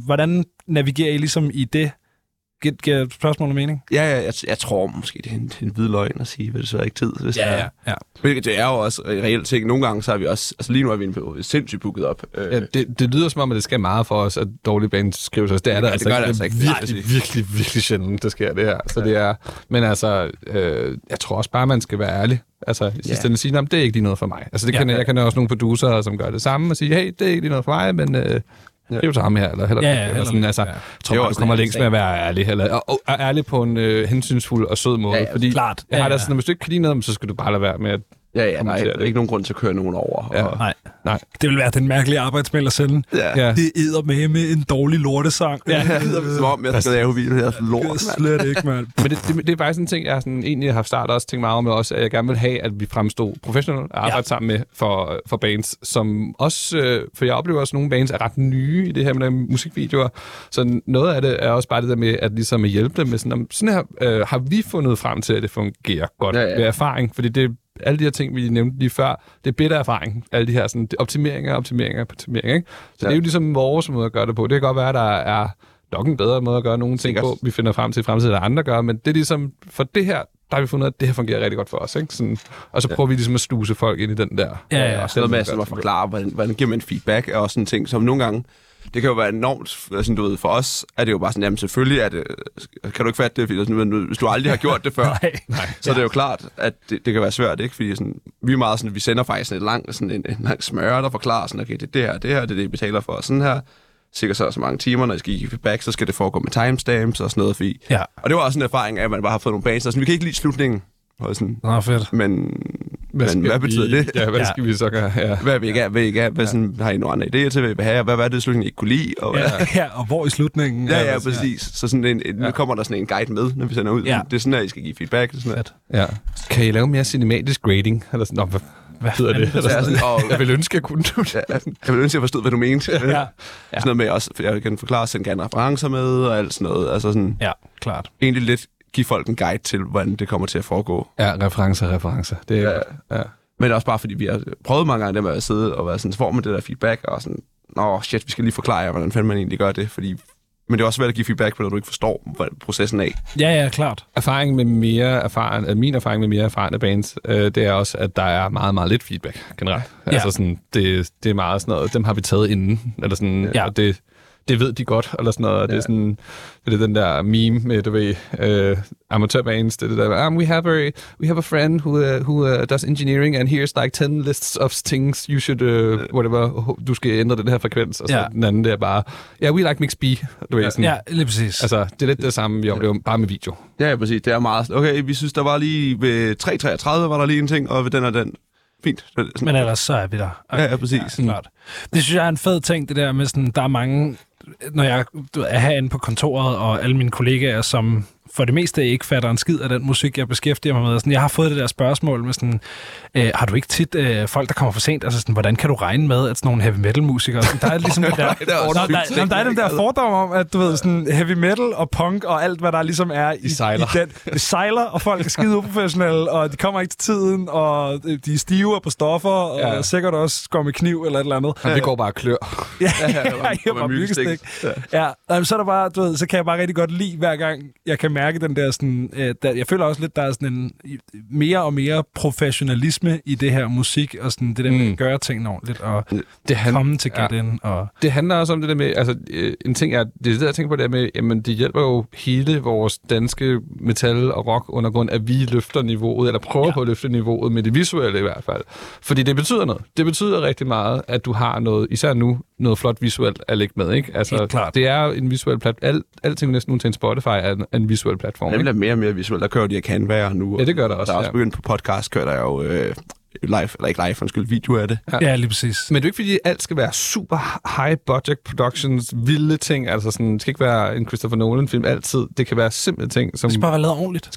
hvordan navigerer I ligesom i det? Giver spørgsmålet mening? Ja, jeg tror måske, det er en hvid løgn at sige, hvis det er ikke tid. Hvis ja. Hvilket det er jo også reelt ting. Nogle gange så har vi også, altså lige nu er vi sindssygt booket op. Ja, det lyder som om, at det skal meget for os, at dårlige bands skriver sig. Det er der altså ikke. Det er virkelig sjældent, der sker det her. Så ja. Det er, men altså, jeg tror også bare, man skal være ærlig. Altså, i sidste ende sige, det er ikke lige noget for mig. Altså, det jeg kender også nogle producerer, som gør det samme og siger, hey, det er ikke lige noget for mig, men... det er jo sammen her, eller heller sådan, altså, jeg tror, man kommer længst med at være ærlig, og ærlig på en hensynsfuld og sød måde, fordi klart. Jeg har da sådan, hvis du ikke kan lide noget, så skal du bare lade være med at der er ikke nogen grund til at køre nogen over. Ja. Og... Nej. Det vil være den mærkelige arbejdsmæld at sende. Ja. Det æder med en dårlig lortesang. Ja, det æder som om, jeg skal lave videoen her. Lort, det slet ikke, mand. Men det er faktisk en ting, jeg sådan, egentlig har haft start også tænkt meget om, også, at jeg gerne vil have, at vi fremstod professionelt og arbejde sammen med for bands, som også, for jeg oplever også, nogle bands er ret nye i det her med musikvideoer. Så noget af det er også bare det der med, at ligesom at hjælpe dem med sådan her har vi fundet frem til, at det fungerer godt ved erfaring, fordi det alle de her ting, vi nævnte lige før, det er bedre erfaring. Alle de her sådan, optimeringer. Ikke? Så det er jo ligesom vores måde at gøre det på. Det kan godt være, at der er nok en bedre måde at gøre nogle ting på, vi finder frem til i fremtiden, eller andre gør, men det er ligesom, for det her, der har vi fundet, at det her fungerer rigtig godt for os. Ikke? Sådan, og så prøver vi ligesom at sluse folk ind i den der. Og så med at forklare, hvordan giver man feedback, og sådan ting, som nogle gange, det kan jo være enormt, sådan, du ved, for os er det jo bare sådan, jamen selvfølgelig er det, kan du ikke fatte det, fordi sådan, hvis du aldrig har gjort det før, nej, så er det jo klart, at det kan være svært, ikke? Fordi sådan, vi er meget sådan, vi sender faktisk en lang smøre, der forklarer sådan, okay, det er det her, I betaler for, sådan her, sikkert så mange timer, når I skal give feedback, så skal det foregå med timestamps og sådan noget, fordi, og det var også en erfaring af, at man bare har fået nogle bands, så sådan, vi kan ikke lide slutningen, og sådan, fedt. Men hvad betyder det? Ja, hvad skal vi så gøre? Ja. Hvad vil I gøre? Hvad sådan, har I nogle andre idéer til, hvad I vil have? Hvad var det i slutningen, I ikke kunne lide? Og, og hvor i slutningen? Ja, præcis. Så sådan nu kommer der sådan en guide med, når vi sender ud. Ja. Det er sådan, at I skal give feedback. Det er sådan, at... ja. Kan I lave mere cinematisk rating? Eller sådan, hvad hedder det? Jeg vil ønske, jeg kunne. Jeg vil ønske, jeg forstod, hvad du mente. Sådan noget med, også, jeg kan forklare, sende gerne referencer med, og alt sådan noget. Altså sådan, ja, klart. Egentlig lidt... give folk en guide til, hvordan det kommer til at foregå. Ja, referencer. Det er ja. Men også bare, fordi vi har prøvet mange gange, der med at sidde og være sådan, så får man det der feedback, og sådan, vi skal lige forklare jer, hvordan fanden man egentlig gør det, fordi... Men det er også svært at give feedback på, når du ikke forstår processen af. Ja, klart. Min erfaring med mere erfarne bands, det er også, at der er meget, meget lidt feedback generelt. Ja. Altså sådan, det er meget sådan noget, dem har vi taget inden, eller sådan, og det ved de godt, eller sådan noget. Det er sådan, det er den der meme med, du ved, amatørbands, det der, we have a friend who does engineering, and here's like 10 lists of things you should, whatever, du skal ændre den her frekvens, og så den anden der bare, we like mix B, du ved, sådan. Ja, lige præcis. Altså, det er lidt det samme, vi oplever, bare med video. Ja, præcis, det er meget, okay, vi synes, der var lige ved 3.33, var der lige en ting, og ved den og den. Fint. Men ellers så er vi der. Okay. Ja, præcis. Ja, det synes jeg er en fed ting, det der med sådan, der er mange... Når jeg er herinde på kontoret, og alle mine kollegaer, som for det meste ikke fatter en skid af den musik, jeg beskæftiger mig med, sådan, jeg har fået det der spørgsmål med sådan, har du ikke tit folk, der kommer for sent, altså sådan, hvordan kan du regne med, at sådan nogle heavy metal-musikere, sådan, der er ligesom der er den der fordom om, at du ved, sådan heavy metal og punk og alt, hvad der ligesom er i den, det sejler, og folk er skide uprofessionelle, og de kommer ikke til tiden, og de er stive på stoffer, og sikkert også går med kniv eller et eller andet. Jamen, det går bare klør. Ja, bare myggestik. Ja, så er der bare, du ved, så kan jeg bare rigtig godt lide, hver gang jeg kan mærke den der sådan... jeg føler også lidt, der er sådan en mere og mere professionalisme i det her musik, og sådan det der med at gøre tingene ordentligt, og komme til den. Og... Det handler også om det der med... Altså, en ting er... Det er det, jeg tænker på, det med, jamen, det hjælper jo hele vores danske metal- og rock-undergrund, at vi løfter niveauet, eller prøver på at løfte niveauet med det visuelle i hvert fald. Fordi det betyder noget. Det betyder rigtig meget, at du har noget, især nu, noget flot visuelt at lægge med, ikke? Altså, det er en visuel platform. Alting næsten ud til en Spotify er en visuel platform. Det bliver mere og mere visuelt. Der kører de af Canva nu. Ja, det gør der også. Der er også begyndt på podcast, kører der jo video af det. Ja. Ja, lige præcis. Men det er ikke, fordi alt skal være super high-budget productions, vilde ting, altså sådan, det skal ikke være en Christopher Nolan-film altid. Det kan være simple ting, som... Det skal bare være lavet ordentligt.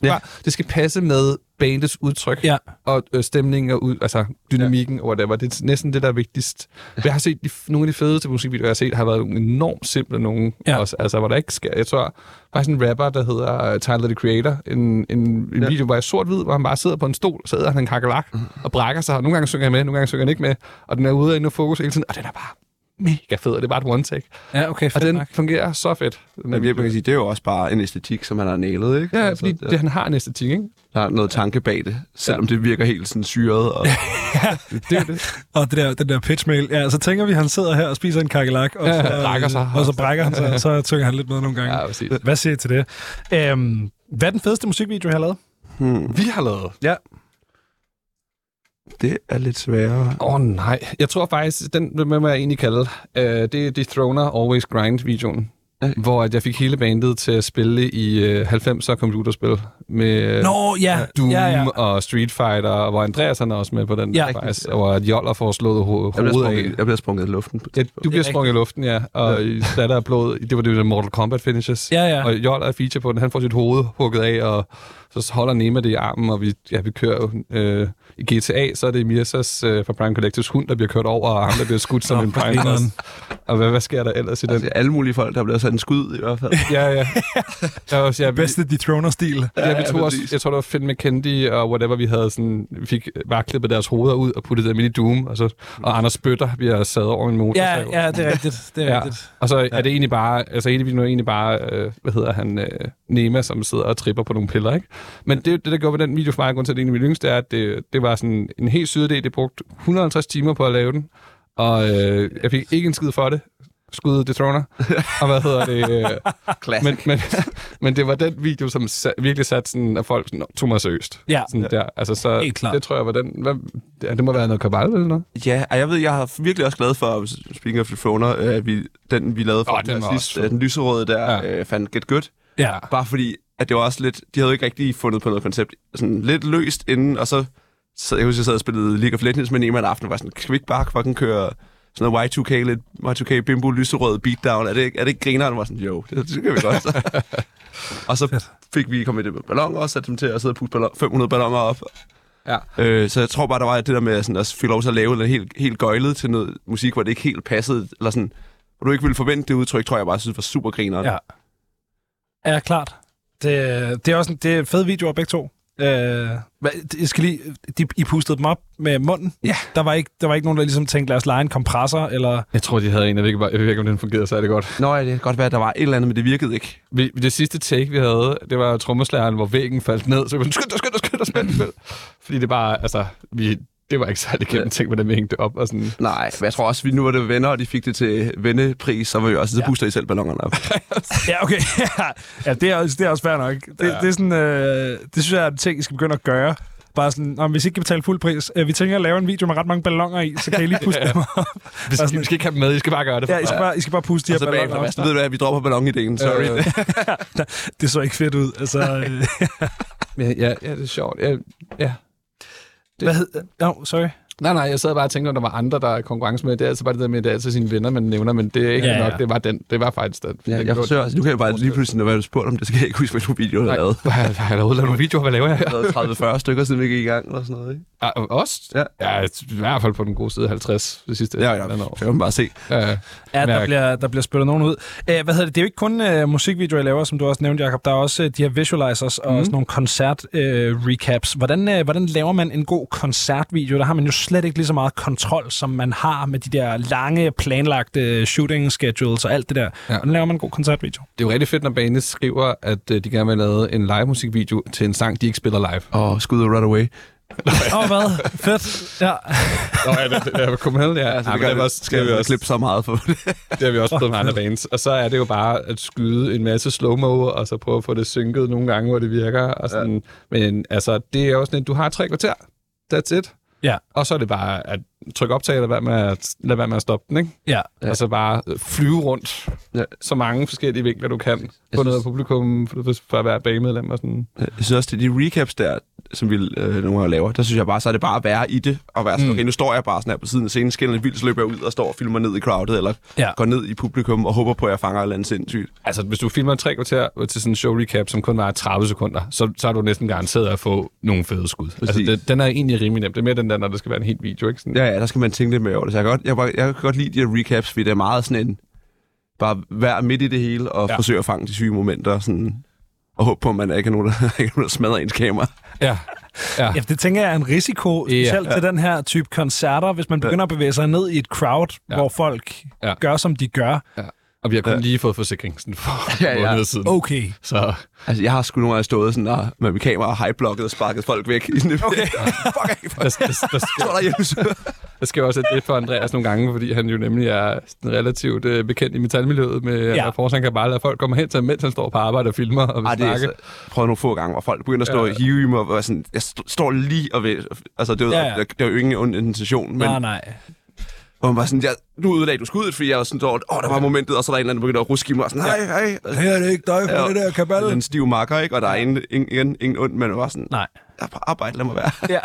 Det skal passe med bandets udtryk og stemningen og altså dynamikken og whatever. Det er næsten det, der er vigtigst. Jeg har set nogle af de fedeste musikvideoer, jeg har set, har været enormt simple nogen også, altså hvor der ikke sker. Jeg tror, faktisk en rapper, der hedder Tyler the Creator, en video, hvor jeg sort-hvid, hvor han bare sidder på en stol, så sidder han en kakelak og brækker sig, og nogle gange synger han med, nogle gange synger han ikke med, og den er ude af endnu fokus hele tiden, og den er bare mega fed, og det er bare et one-take. Ja, okay, og den fungerer så fedt. Jeg kan sige, det er jo også bare en æstetik, som han har nælet, ikke? Ja, altså, fordi det, han har en æstetik, ikke? Der er noget tanke bag det, selvom det virker helt sådan syret. Og... det er det. Og den der pitchmail, så tænker vi, han sidder her og spiser en kakelak, og så brækker sig. Og så brækker han sig, og så tykker han lidt med nogle gange. Ja, præcis. Hvad siger I til det? Hvad er den fedeste musikvideo, I har lavet? Vi har lavet? Ja. Det er lidt sværere. Nej. Jeg tror faktisk, den må jeg egentlig kalde. Det er Dethroner Always Grind-videoen, hvor at jeg fik hele bandet til at spille i 90'er computerspil med Doom og Street Fighter, og hvor Andreas er også med på den faktisk, og Joller får slået hovedet af. Jeg bliver sprunget i luften. Ja, du bliver sprunget i luften, og slatter af blod. Det var det der Mortal Kombat finishes. Og Joller er feature på den. Han får sit hoved hugget af, og så holder Nema det i armen, og vi kører i GTA, så er det Mirsas fra Prime Collectives hund, der bliver kørt over, og ham, der bliver skudt som en pejler. Og hvad sker der ellers i den? Altså, alle mulige folk, der bliver sat en skud i hvert fald. Bedste Dethroner-stil. Jeg tror, det var Finn McKendy og whatever, vi havde sådan, vi fik vaklet på deres hoveder ud og puttet dem ind i Doom, og Anders Bøtter bliver sad over en motor. Ja, det er rigtigt. Og så er det egentlig bare, hvad hedder han, Nema, som sidder og tripper på nogle piller, ikke? Men det der gjorde ved den video for mig, grund til at det er en af mine yngste, er, at det var sådan en helt syde idé. Det brugte 150 timer på at lave den, og jeg fik ikke en skid for det. Skuddet Dethroner, og hvad hedder det? Men det var den video, som virkelig satte sådan, at folk tog mig seriøst. Der. Altså, så det tror jeg var den... det må være noget Kabbal eller noget? Ja, jeg ved, jeg har virkelig også glad for, speaking of Dethroner, den vi lavede for den lyserøde der, fandt Get Good. Ja. Bare fordi, at det var også lidt... De havde ikke rigtig fundet på noget koncept. Sådan lidt løst inden, og så jeg husker, jeg sad og spillede League of Legends med Nima en aften, og var sådan, kan vi ikke bare fucking køre... Sådan noget Y2K, lidt Y2K bimbo, lyserød beatdown. Er det ikke grineren? Var sådan, jo, det kan vi godt. Og så fik vi kommet i det med ballonger og satte dem til at sidde og putte 500 ballonger op. Ja. Så jeg tror bare, der var det der med sådan, at fik lov til at lave noget helt gøjlet til noget musik, hvor det ikke helt passede, eller sådan, hvor du ikke ville forvente det udtryk, tror jeg bare, synes var super grineren. Ja, klart. Det er også en fed video af begge to. Jeg skal lige, I pustede dem op med munden. Yeah. Der var ikke nogen, der ligesom tænkte, lad os lege en kompressor, eller... Jeg tror, de havde en, jeg ved ikke, om den fungerede særlig godt. Nå, det kan godt være, at der var et eller andet, men det virkede ikke. Det sidste take, vi havde, det var trommeslageren, hvor væggen faldt ned, så vi var skynd. Fordi det bare, altså, det var ikke særlig gennem ting, hvordan vi hængte op og sådan... Nej, men jeg tror også, vi nu var det venner, og de fik det til vennepris, så var vi også så puster I selv ballongerne op. Okay. Ja, det er også fair nok. Det er sådan, det synes jeg er en ting, I skal begynde at gøre. Bare sådan, hvis I ikke kan betale fuld pris, vi tænker at lave en video med ret mange ballonger i, så kan I lige puste dem op. Vi skal ikke have dem med, I skal bare gøre det. Ja, I skal bare puste de her ballonger op. Så ved du hvad, vi dropper ballonidéen, sorry. Det så ikke fedt ud, altså... Ja, det er sjovt. Ja. Hvad hedder... sorry. Nej, jeg sad bare og tænkte, når der var andre, der er konkurrence med. Det er altså bare det der med, det er altså sine venner, man nævner, men det er ikke nok. Det var den. Det var faktisk den. Jeg forsøger også. Du kan jo bare lige pludselig, når jeg blev spurgt om det, så kan jeg ikke huske, hvad du video har lavet. Har jeg lavet nogle videoer? Hvad laver jeg? 30-40 stykker, siden vi gik i gang, eller sådan noget, ikke? Ost? Ja. Ja, i hvert fald på den gode side 50 det sidste år. Det kan man bare se. Ja, der bliver spillet nogen ud. Det er jo ikke kun musikvideoer, jeg laver, som du også nævnte, Jakob. Der er også de her visualizers og sådan nogle koncert-recaps. Hvordan laver man en god koncertvideo? Der har man jo slet ikke lige så meget kontrol, som man har med de der lange, planlagte shooting schedules og alt det der. Ja. Hvordan laver man en god koncertvideo? Det er jo rigtig fedt, når bandet skriver, at de gerne vil lave en live musikvideo til en sang, de ikke spiller live. Skud og Rotaway. Hvad? Fedt. Ja. Det kom hen, ja. Altså, skal vi også klippe så meget for det. Det har vi også prøvet med andre bands. Og så er det jo bare at skyde en masse slow-mo, og så prøve at få det synket nogle gange, hvor det virker. Og sådan. Ja. Men altså, det er jo sådan, at du har 3 kvarter. That's it. Ja. Og så er det bare at trykke optag, eller lad være med at stoppe den, ikke? Ja. Og så bare flyve rundt så mange forskellige vinkler, du kan. På noget af publikum, for at være bagmedlem og sådan. Jeg synes også, det er de recaps der, som vi nogle gange laver, der synes jeg bare, så er det bare at være i det, og være sådan, okay, nu står jeg bare sådan her på siden af scenen, skillerne vildt, så løber jeg ud og står og filmer ned i crowdet, eller går ned i publikum og håber på, at jeg fanger et eller andet sindssygt. Altså, hvis du filmer 3 kvarter til sådan en show recap, som kun var 30 sekunder, så er du næsten garanteret at få nogle fede skud. Præcis. Altså, den er egentlig rimelig nem. Det er mere den der, når der skal være en helt video, ikke? Sådan. Ja, der skal man tænke lidt mere over det. Så jeg kan godt lide de her recaps, fordi det er meget sådan en, bare være midt i det hele og forsøge at fange de syge momenter, sådan. Og håber på, at man ikke har nogen, der smadrer ens kamera. Ja, det tænker jeg er en risiko, specielt til den her type koncerter, hvis man begynder at bevæge sig ned i et crowd, hvor folk gør, som de gør. Ja. Og vi har kun lige fået forsikring sådan for måned siden. Okay. Så. Altså, jeg har sgu nogle gange stået sådan der med min kamera og highblokket og sparket folk væk. Okay. Fuck af. Der sker også et for Andreas nogle gange, fordi han jo nemlig er relativt bekendt i metalmiljøet med forsagen Kabbal, at folk kommer hen til ham, mens han står på arbejde og filmer og vil snakke. Prøv nogle få gange, hvor folk begynder at stå og hive i mig, og sådan, jeg står lige og ved. Altså, det var jo ingen ond intention, men... Nej. Og man var sådan, nu udlagde du skuddet, fordi jeg var sådan, der var momentet, og så der en eller anden begyndte at ruske i mig, og sådan, hej. Her er det ikke dig for det der Kabbal. Den stive makker, ikke? Og der er ingen ondt, men var sådan, nej. Der er på arbejde, lad mig være.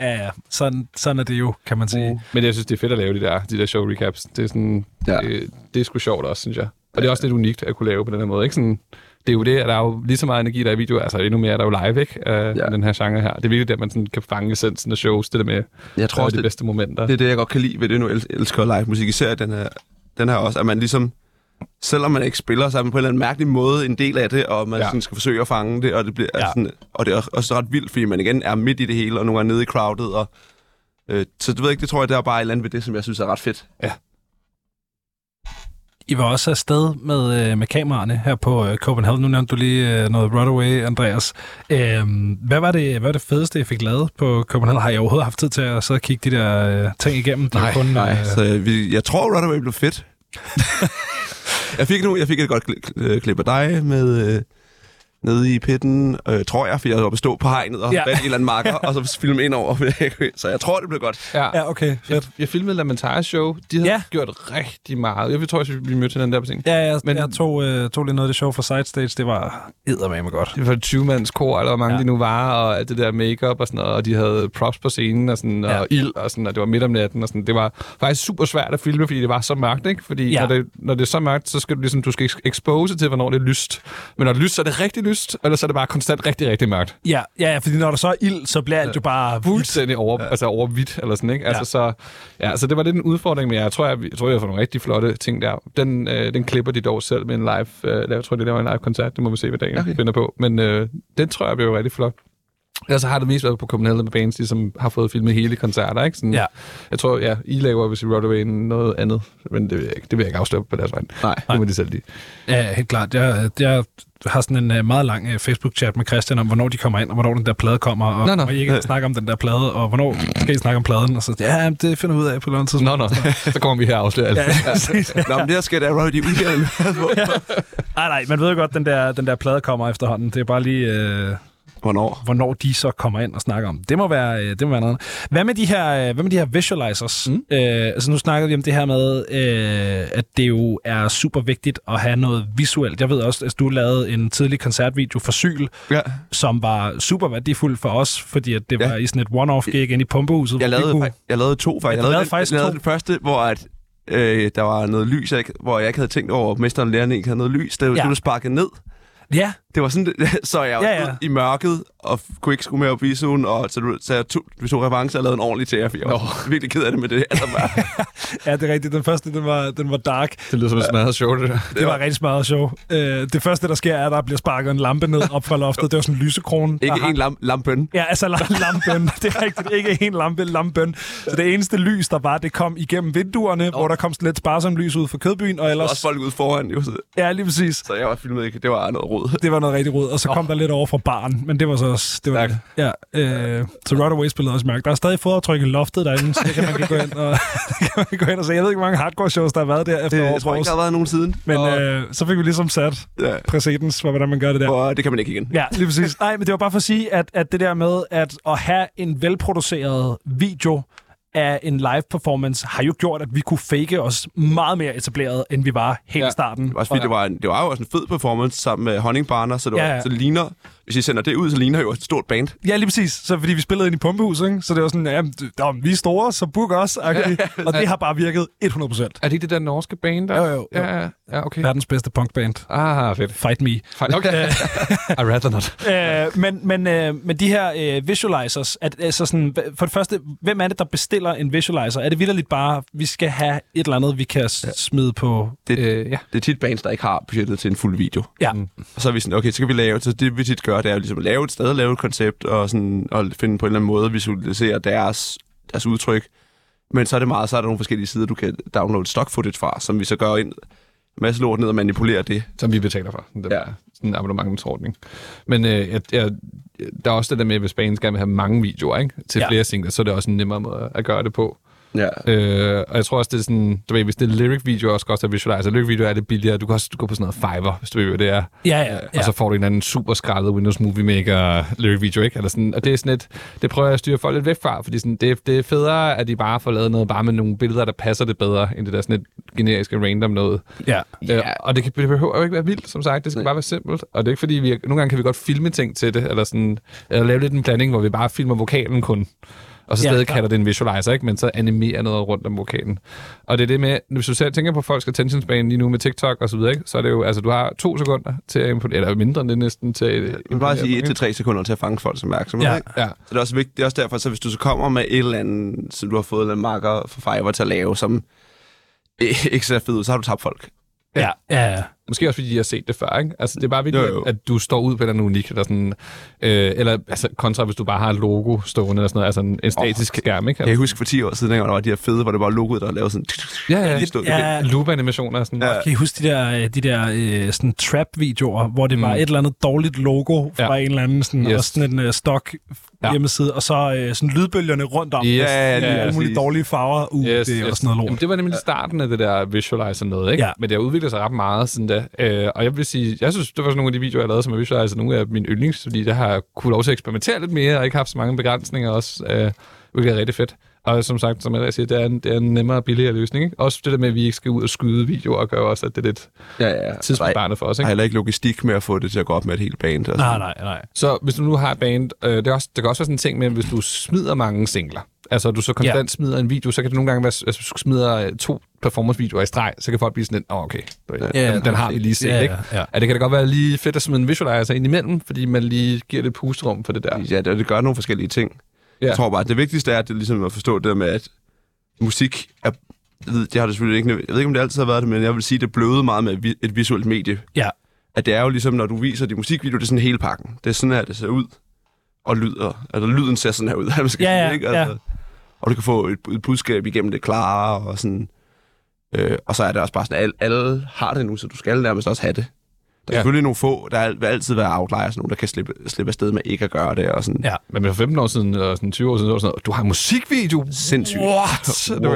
Ja. Sådan er det jo, kan man sige. Men jeg synes, det er fedt at lave de der show recaps. Det er sådan, det er sgu sjovt også, synes jeg. Og det er også lidt unikt at kunne lave på den her måde, ikke? Sådan, det er jo det, at der er jo lige så meget energi, der er i videoer, altså endnu mere, der er jo live, ikke? Den her genre her. Det er virkelig der, man sådan kan fange essensen af shows, det der med jeg tror også, de bedste momenter. Det er det, jeg godt kan lide ved det, nu elsker live musik, især den her også, at man ligesom, selvom man ikke spiller, så er man på en eller anden mærkelig måde en del af det, og man sådan skal forsøge at fange det, og det bliver sådan, og det er også ret vildt, fordi man igen er midt i det hele, og nogle gange nede i crowdet, og så du ved ikke, det tror jeg, der er bare et eller andet ved det, som jeg synes er ret fedt. Ja. I var også afsted med kameraerne her på Copenhagen. Nu nævnte du lige noget Rotaway, Andreas. Hvad var det fedeste, jeg fik lavet på Copenhagen? Har jeg overhovedet haft tid til at sidde og kigge de der ting igennem? Nej. Jeg tror, Rotaway blev fedt. Jeg fik et godt klip af dig med... nede i pitten, tror jeg, for jeg var oppe at stå på hegnet og vandt en eller anden marker, og så filme ind over. Så jeg tror, det blev godt. Ja, okay. Jeg filmede Lamentaria-show. De havde gjort rigtig meget. Jeg tror, at vi mødte hinanden der på scenen. Ja, men jeg tog lige noget af det show fra Sidestage. Det var eddermame godt. Det var 20-mands kor, eller hvor mange de nu var, og alt det der makeup og sådan noget, og de havde props på scenen og sådan, og ild, og sådan, og det var midt om natten, og sådan. Det var faktisk super svært at filme, fordi det var så mørkt, ikke? Fordi når det er så mørkt, så skal du ligesom, du skal expose til, hvornår det er lyst. Men når det er lyst, så er det rigtig lyst. Eller så er det bare konstant rigtig, rigtig mørkt. Ja, fordi når der så er ild, så bliver alt jo bare fuldstændig over hvidt, eller sådan, ikke? Altså, så det var lidt en udfordring, men jeg tror, jeg får nogle rigtig flotte ting der. Den klipper de dog selv med en live... jeg tror, det var en live-koncert. Det må vi se, hvad dagen finder på. Men den tror jeg bliver rigtig flot. Og så har det mest været på Copenhagen med bands, de som har fået filmet hele koncerter, ikke? Sådan, jeg tror, I laver, hvis I Rotaway noget andet, men det vil jeg ikke, afsløre på deres vej. Nej. Det må de selv lide. Ja, helt klart. Jeg har sådan en meget lang Facebook-chat med Christian om, hvornår de kommer ind, og hvornår den der plade kommer, og hvornår I ikke snakker om den der plade, og hvornår skal I snakke om pladen, og så det finder vi ud af på et eller andet tidspunkt. Så kommer vi her og afslører alt. Men det her skal da Rotaway udgave. Nej, man ved jo godt, den der plade kommer efterhånden. Det er bare lige... Hvornår de så kommer ind og snakker om. Det må være noget. Hvad med de her visualizers? Altså nu snakkede vi om det her med, at det jo er super vigtigt at have noget visuelt. Jeg ved også, at du lavede en tidlig koncertvideo for Syl, som var super værdifuld for os, fordi at det var i sådan et one-off gig ind i Pumpehuset. Jeg lavede 2 faktisk. Jeg lavede den første, hvor at der var noget lys, hvor jeg ikke havde tænkt over, at mesteren lærerne ikke havde noget lys. Det blev sparket ned. Ja. Det var sådan, så jeg var ja, ja. I mørket, og kunne ikke skue med op i solen, og så jeg vi tog revanche og lavede en ordentlig TR4. Jeg var virkelig ked af det med det. Altså bare. Ja, det er rigtigt. Den første, den var dark. Det lyder som et smadret show, det der. Det var rigtig smadret show. Det første, der sker, er, at der bliver sparket en lampe ned op fra loftet. Det var sådan en lysekrone. Ikke en lampen. Ja, altså lampen. Det er rigtigt. Ikke en lampen. Så det eneste lys, der var, det kom igennem vinduerne, hvor der kom lidt sparsomt lys ud fra Kødbyen. Og ellers... også folk ude foran. Jo. Ja, lige præcis. Så jeg var filmet ikke. Det var noget rod. Det var noget rigtig rod, og så kom der lidt over fra baren, men det var så også... Det var, ja, så Rotaway spillede også mærke. Der er stadig fodaftryk i loftet derinde, så det kan man gå ind og, se. Jeg ved ikke, hvor mange hardcore-shows, der har været der efter overfors. Jeg tror ikke, der har været nogen siden. Men så fik vi ligesom sat præcedens for, hvordan man gør det der. Og det kan man ikke igen. Ja, lige præcis. Nej, men det var bare for at sige, at det der med at have en velproduceret video af en live performance, har jo gjort, at vi kunne fake os meget mere etableret, end vi var helt i starten. Det var, også, det var jo også en fed performance sammen med Honningbarner, så det var, så det ligner... Hvis I sender det ud, så ligner jo et stort band. Ja, lige præcis. Så fordi vi spillede ind i Pumpehuset, ikke? Så det var sådan, vi er store, så book os. Okay? Og det har bare virket 100%. Er det det der norske band? Der? Jo. Ja, okay. Verdens bedste punkband. Ah, fedt. Fight me. Okay. I rather not. Men de her visualizers, altså sådan, for det første, hvem er det, der bestiller en visualizer? Er det vitterligt bare, vi skal have et eller andet, vi kan smide på? Det er tit bands, der ikke har budgettet til en fuld video. Ja. Og så er vi sådan, okay, så kan vi lave, så det vi tit gør, det er jo ligesom at lave et koncept, og sådan og finde på en eller anden måde at visualisere deres udtryk. Men så er det meget, så er der nogle forskellige sider, du kan downloade stock footage fra, som vi så gør ind masse lort ned og manipulerer det. Som vi betaler for. Sådan en abonnementsordning. Men der er også det der med, at hvis banen gerne vil have mange videoer, ikke? Til flere singles, så er det også en nemmere måde at gøre det på. Ja. Og jeg tror også, det er sådan, du ved, hvis det er lyric-video, også godt at visualize. Lyric-video er det billigere. Du kan også gå på sådan noget Fiverr, hvis du ved, hvad det er. Ja. Og så får du en eller anden super skrællet Windows Movie Maker lyric-video, ikke? Eller sådan, og det er sådan et, det prøver jeg at styre folk lidt væk fra, fordi sådan, det er federe, at de bare får lavet noget, bare med nogle billeder, der passer det bedre, end det der sådan et generiske random noget. Og det behøver jo ikke være vildt, som sagt. Det skal bare være simpelt. Og det er ikke fordi, nogle gange kan vi godt filme ting til det, eller sådan, eller lave lidt en planning, hvor vi bare filmer vokalen kun. Og så stadig kalder det en visualizer, ikke? Men så animerer noget rundt om vokalen. Og det er det med, hvis du selv tænker på folks attention span lige nu med TikTok og så videre, ikke? Så er det jo, altså du har 2 sekunder til at imponere, eller mindre end det næsten til at imponere. Du bare sige 1 til 3 sekunder til at fange folks opmærksomhed, ikke? Ja. Så det er også vigtigt, det er også derfor, så hvis du så kommer med et eller andet, som du har fået en eller anden marker fra Fiverr til at lave, som ikke ser fed ud, så har du tabt folk. Ja. Måske også, fordi de har set det før, ikke? Altså, det er bare vigtigt, at du står ud på den unik, eller sådan... eller, altså, kontra, hvis du bare har et logo stående, eller sådan noget, altså en statisk skærm, ikke? Altså, kan jeg huske for 10 år siden, der var de her fede, hvor det var logoet, der lavede sådan... Ja. Loop-animationer og sådan... Ja. Kan I huske de der sådan trap-videoer, hvor det var et eller andet dårligt logo fra en eller anden, sådan, og sådan en stock... hjemmeside, og så sådan lydbølgerne rundt om. Ja, mulige dårlige farver. Det er også noget lort. Jamen, det var nemlig starten af det der visualizer noget, ikke? Ja. Men det har udviklet sig ret meget sådan der. Og jeg vil sige, jeg synes, det var sådan nogle af de videoer, jeg lavede, som er visualizer, nogle af mine yndlings, fordi der har kunne lov til at eksperimentere lidt mere, og ikke haft så mange begrænsninger også, hvilket er rigtig fedt. Og som sagt, som jeg siger, det er en nemmere og billigere løsning, ikke? Også det der med, at vi ikke skal ud og skyde videoer, og gør også, at det er lidt tidsbesparende for os, ikke? Jeg har heller ikke logistik med at få det til at gå op med et helt band. Nej. Så hvis du nu har et band, det kan også være sådan en ting med, hvis du smider mange singler, altså du så konstant smider en video, så kan det nogle gange være, altså hvis du smider 2 performancevideoer i streg, så kan folk blive sådan lidt, okay, den har vi lige set, ikke? Ja, det kan da godt være lige fedt at smide en visualizer ind imellem, fordi man lige giver lidt pusterum for det der. Ja, det gør nogle forskellige ting. Yeah. Jeg tror bare, at det vigtigste er, at det ligesom at forstå det der med, at musik er... Det har det selvfølgelig ikke... Jeg ved ikke, om det altid har været det, men jeg vil sige, at det bløde meget med et visuelt medie. Yeah. At det er jo ligesom, når du viser din musikvideo, det er sådan hele pakken. Det er sådan her, det ser ud og lyder. Altså, lyden ser sådan her ud. Og du kan få et budskab igennem det klare og sådan... og så er det også bare sådan, at alle har det nu, så du skal nærmest også have det. Der er selvfølgelig nogle få, der vil altid være outliers, nogen der kan slippe afsted med ikke at gøre det. Og sådan. Ja. Men for 15 år siden, og sådan 20 år siden, så var sådan noget, du har en musikvideo? Sindssygt. What? Wow.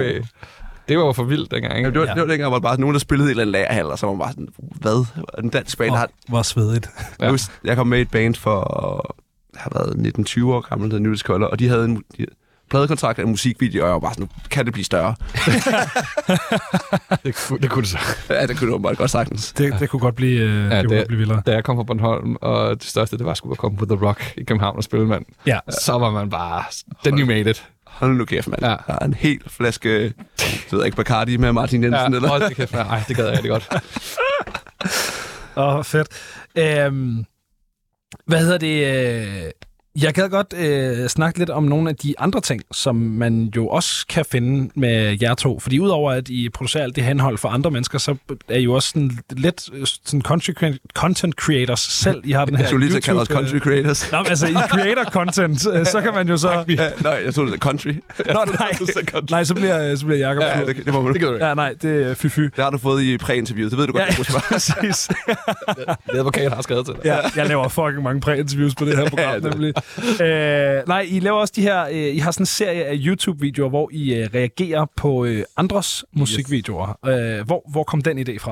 Det var jo for vildt dengang, ikke? Det var dengang, hvor bare nogen, der spillede i en lagerhal, og så var man bare sådan, hvad? En dansk band har... Hvor svedigt. Ja. Jeg kom med i et band for... Jeg har været 19-20 år gammel, der Nydelskøller, og de havde en... pladekontrakt af en musikvideo, og jeg var bare sådan, nu kan det blive større. det kunne det så. Ja, det kunne det åbenbart godt sagtens. Det kunne godt blive, blive vildere. Da jeg kom fra Bornholm, og det største, det var sgu at komme på The Rock i København og spille, mand. Ja. Så var man bare, then you made it. Hold nu kæft, mand. Ja. Der er en hel flaske, jeg ved ikke, Bacardi med Martin Jensen, eller? Hold det kæft, mand. Ej, det gad jeg rigtig godt. Fedt. Hvad hedder det? Jeg gad godt snakke lidt om nogle af de andre ting, som man jo også kan finde med jer to. Fordi udover at I producerer alt det henhold for andre mennesker, så er I jo også sådan lidt sådan content creators selv. I har den her YouTube... Jeg tror lige, kalder os country creators. Nå, altså I creator content, så kan man jo så... nej, jeg tror det er country. Nej, så bliver Jakob... Ja, det må man ikke. Ja, nej, det er fy-fy. Det har du fået i præinterviewet, det ved du godt. Ja, præcis. Det advokat har skrevet til dig. Ja, jeg laver fucking mange præinterviews på det her program, nemlig. Nej, I laver også de her... I har sådan en serie af YouTube-videoer, hvor I reagerer på andres musikvideoer. Hvor kom den idé fra?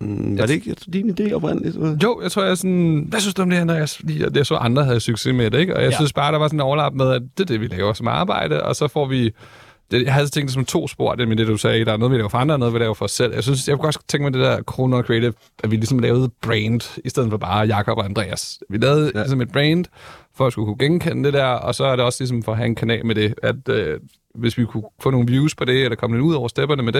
Var det ikke din idé oprindeligt? Eller? Jo, jeg tror, jeg sådan... Hvad synes du om det her, Andreas? Jeg så, andre havde succes med det, ikke? Og jeg synes bare, der var sådan en overlap med, at det er det, vi laver som arbejde, og så får vi... Jeg havde tænkt det som to spor, det med det, du sagde. Der er noget, vi laver for andre, og noget, vi laver for os selv. Jeg synes, jeg kunne også tænke mig det der Cold North Creative, at vi ligesom lavede brand, i stedet for bare Jakob og Andreas. Vi lavede ligesom et brand, for at skulle kunne genkende det der, og så er det også ligesom for at have en kanal med det, at hvis vi kunne få nogle views på det, eller komme lidt ud over stepperne med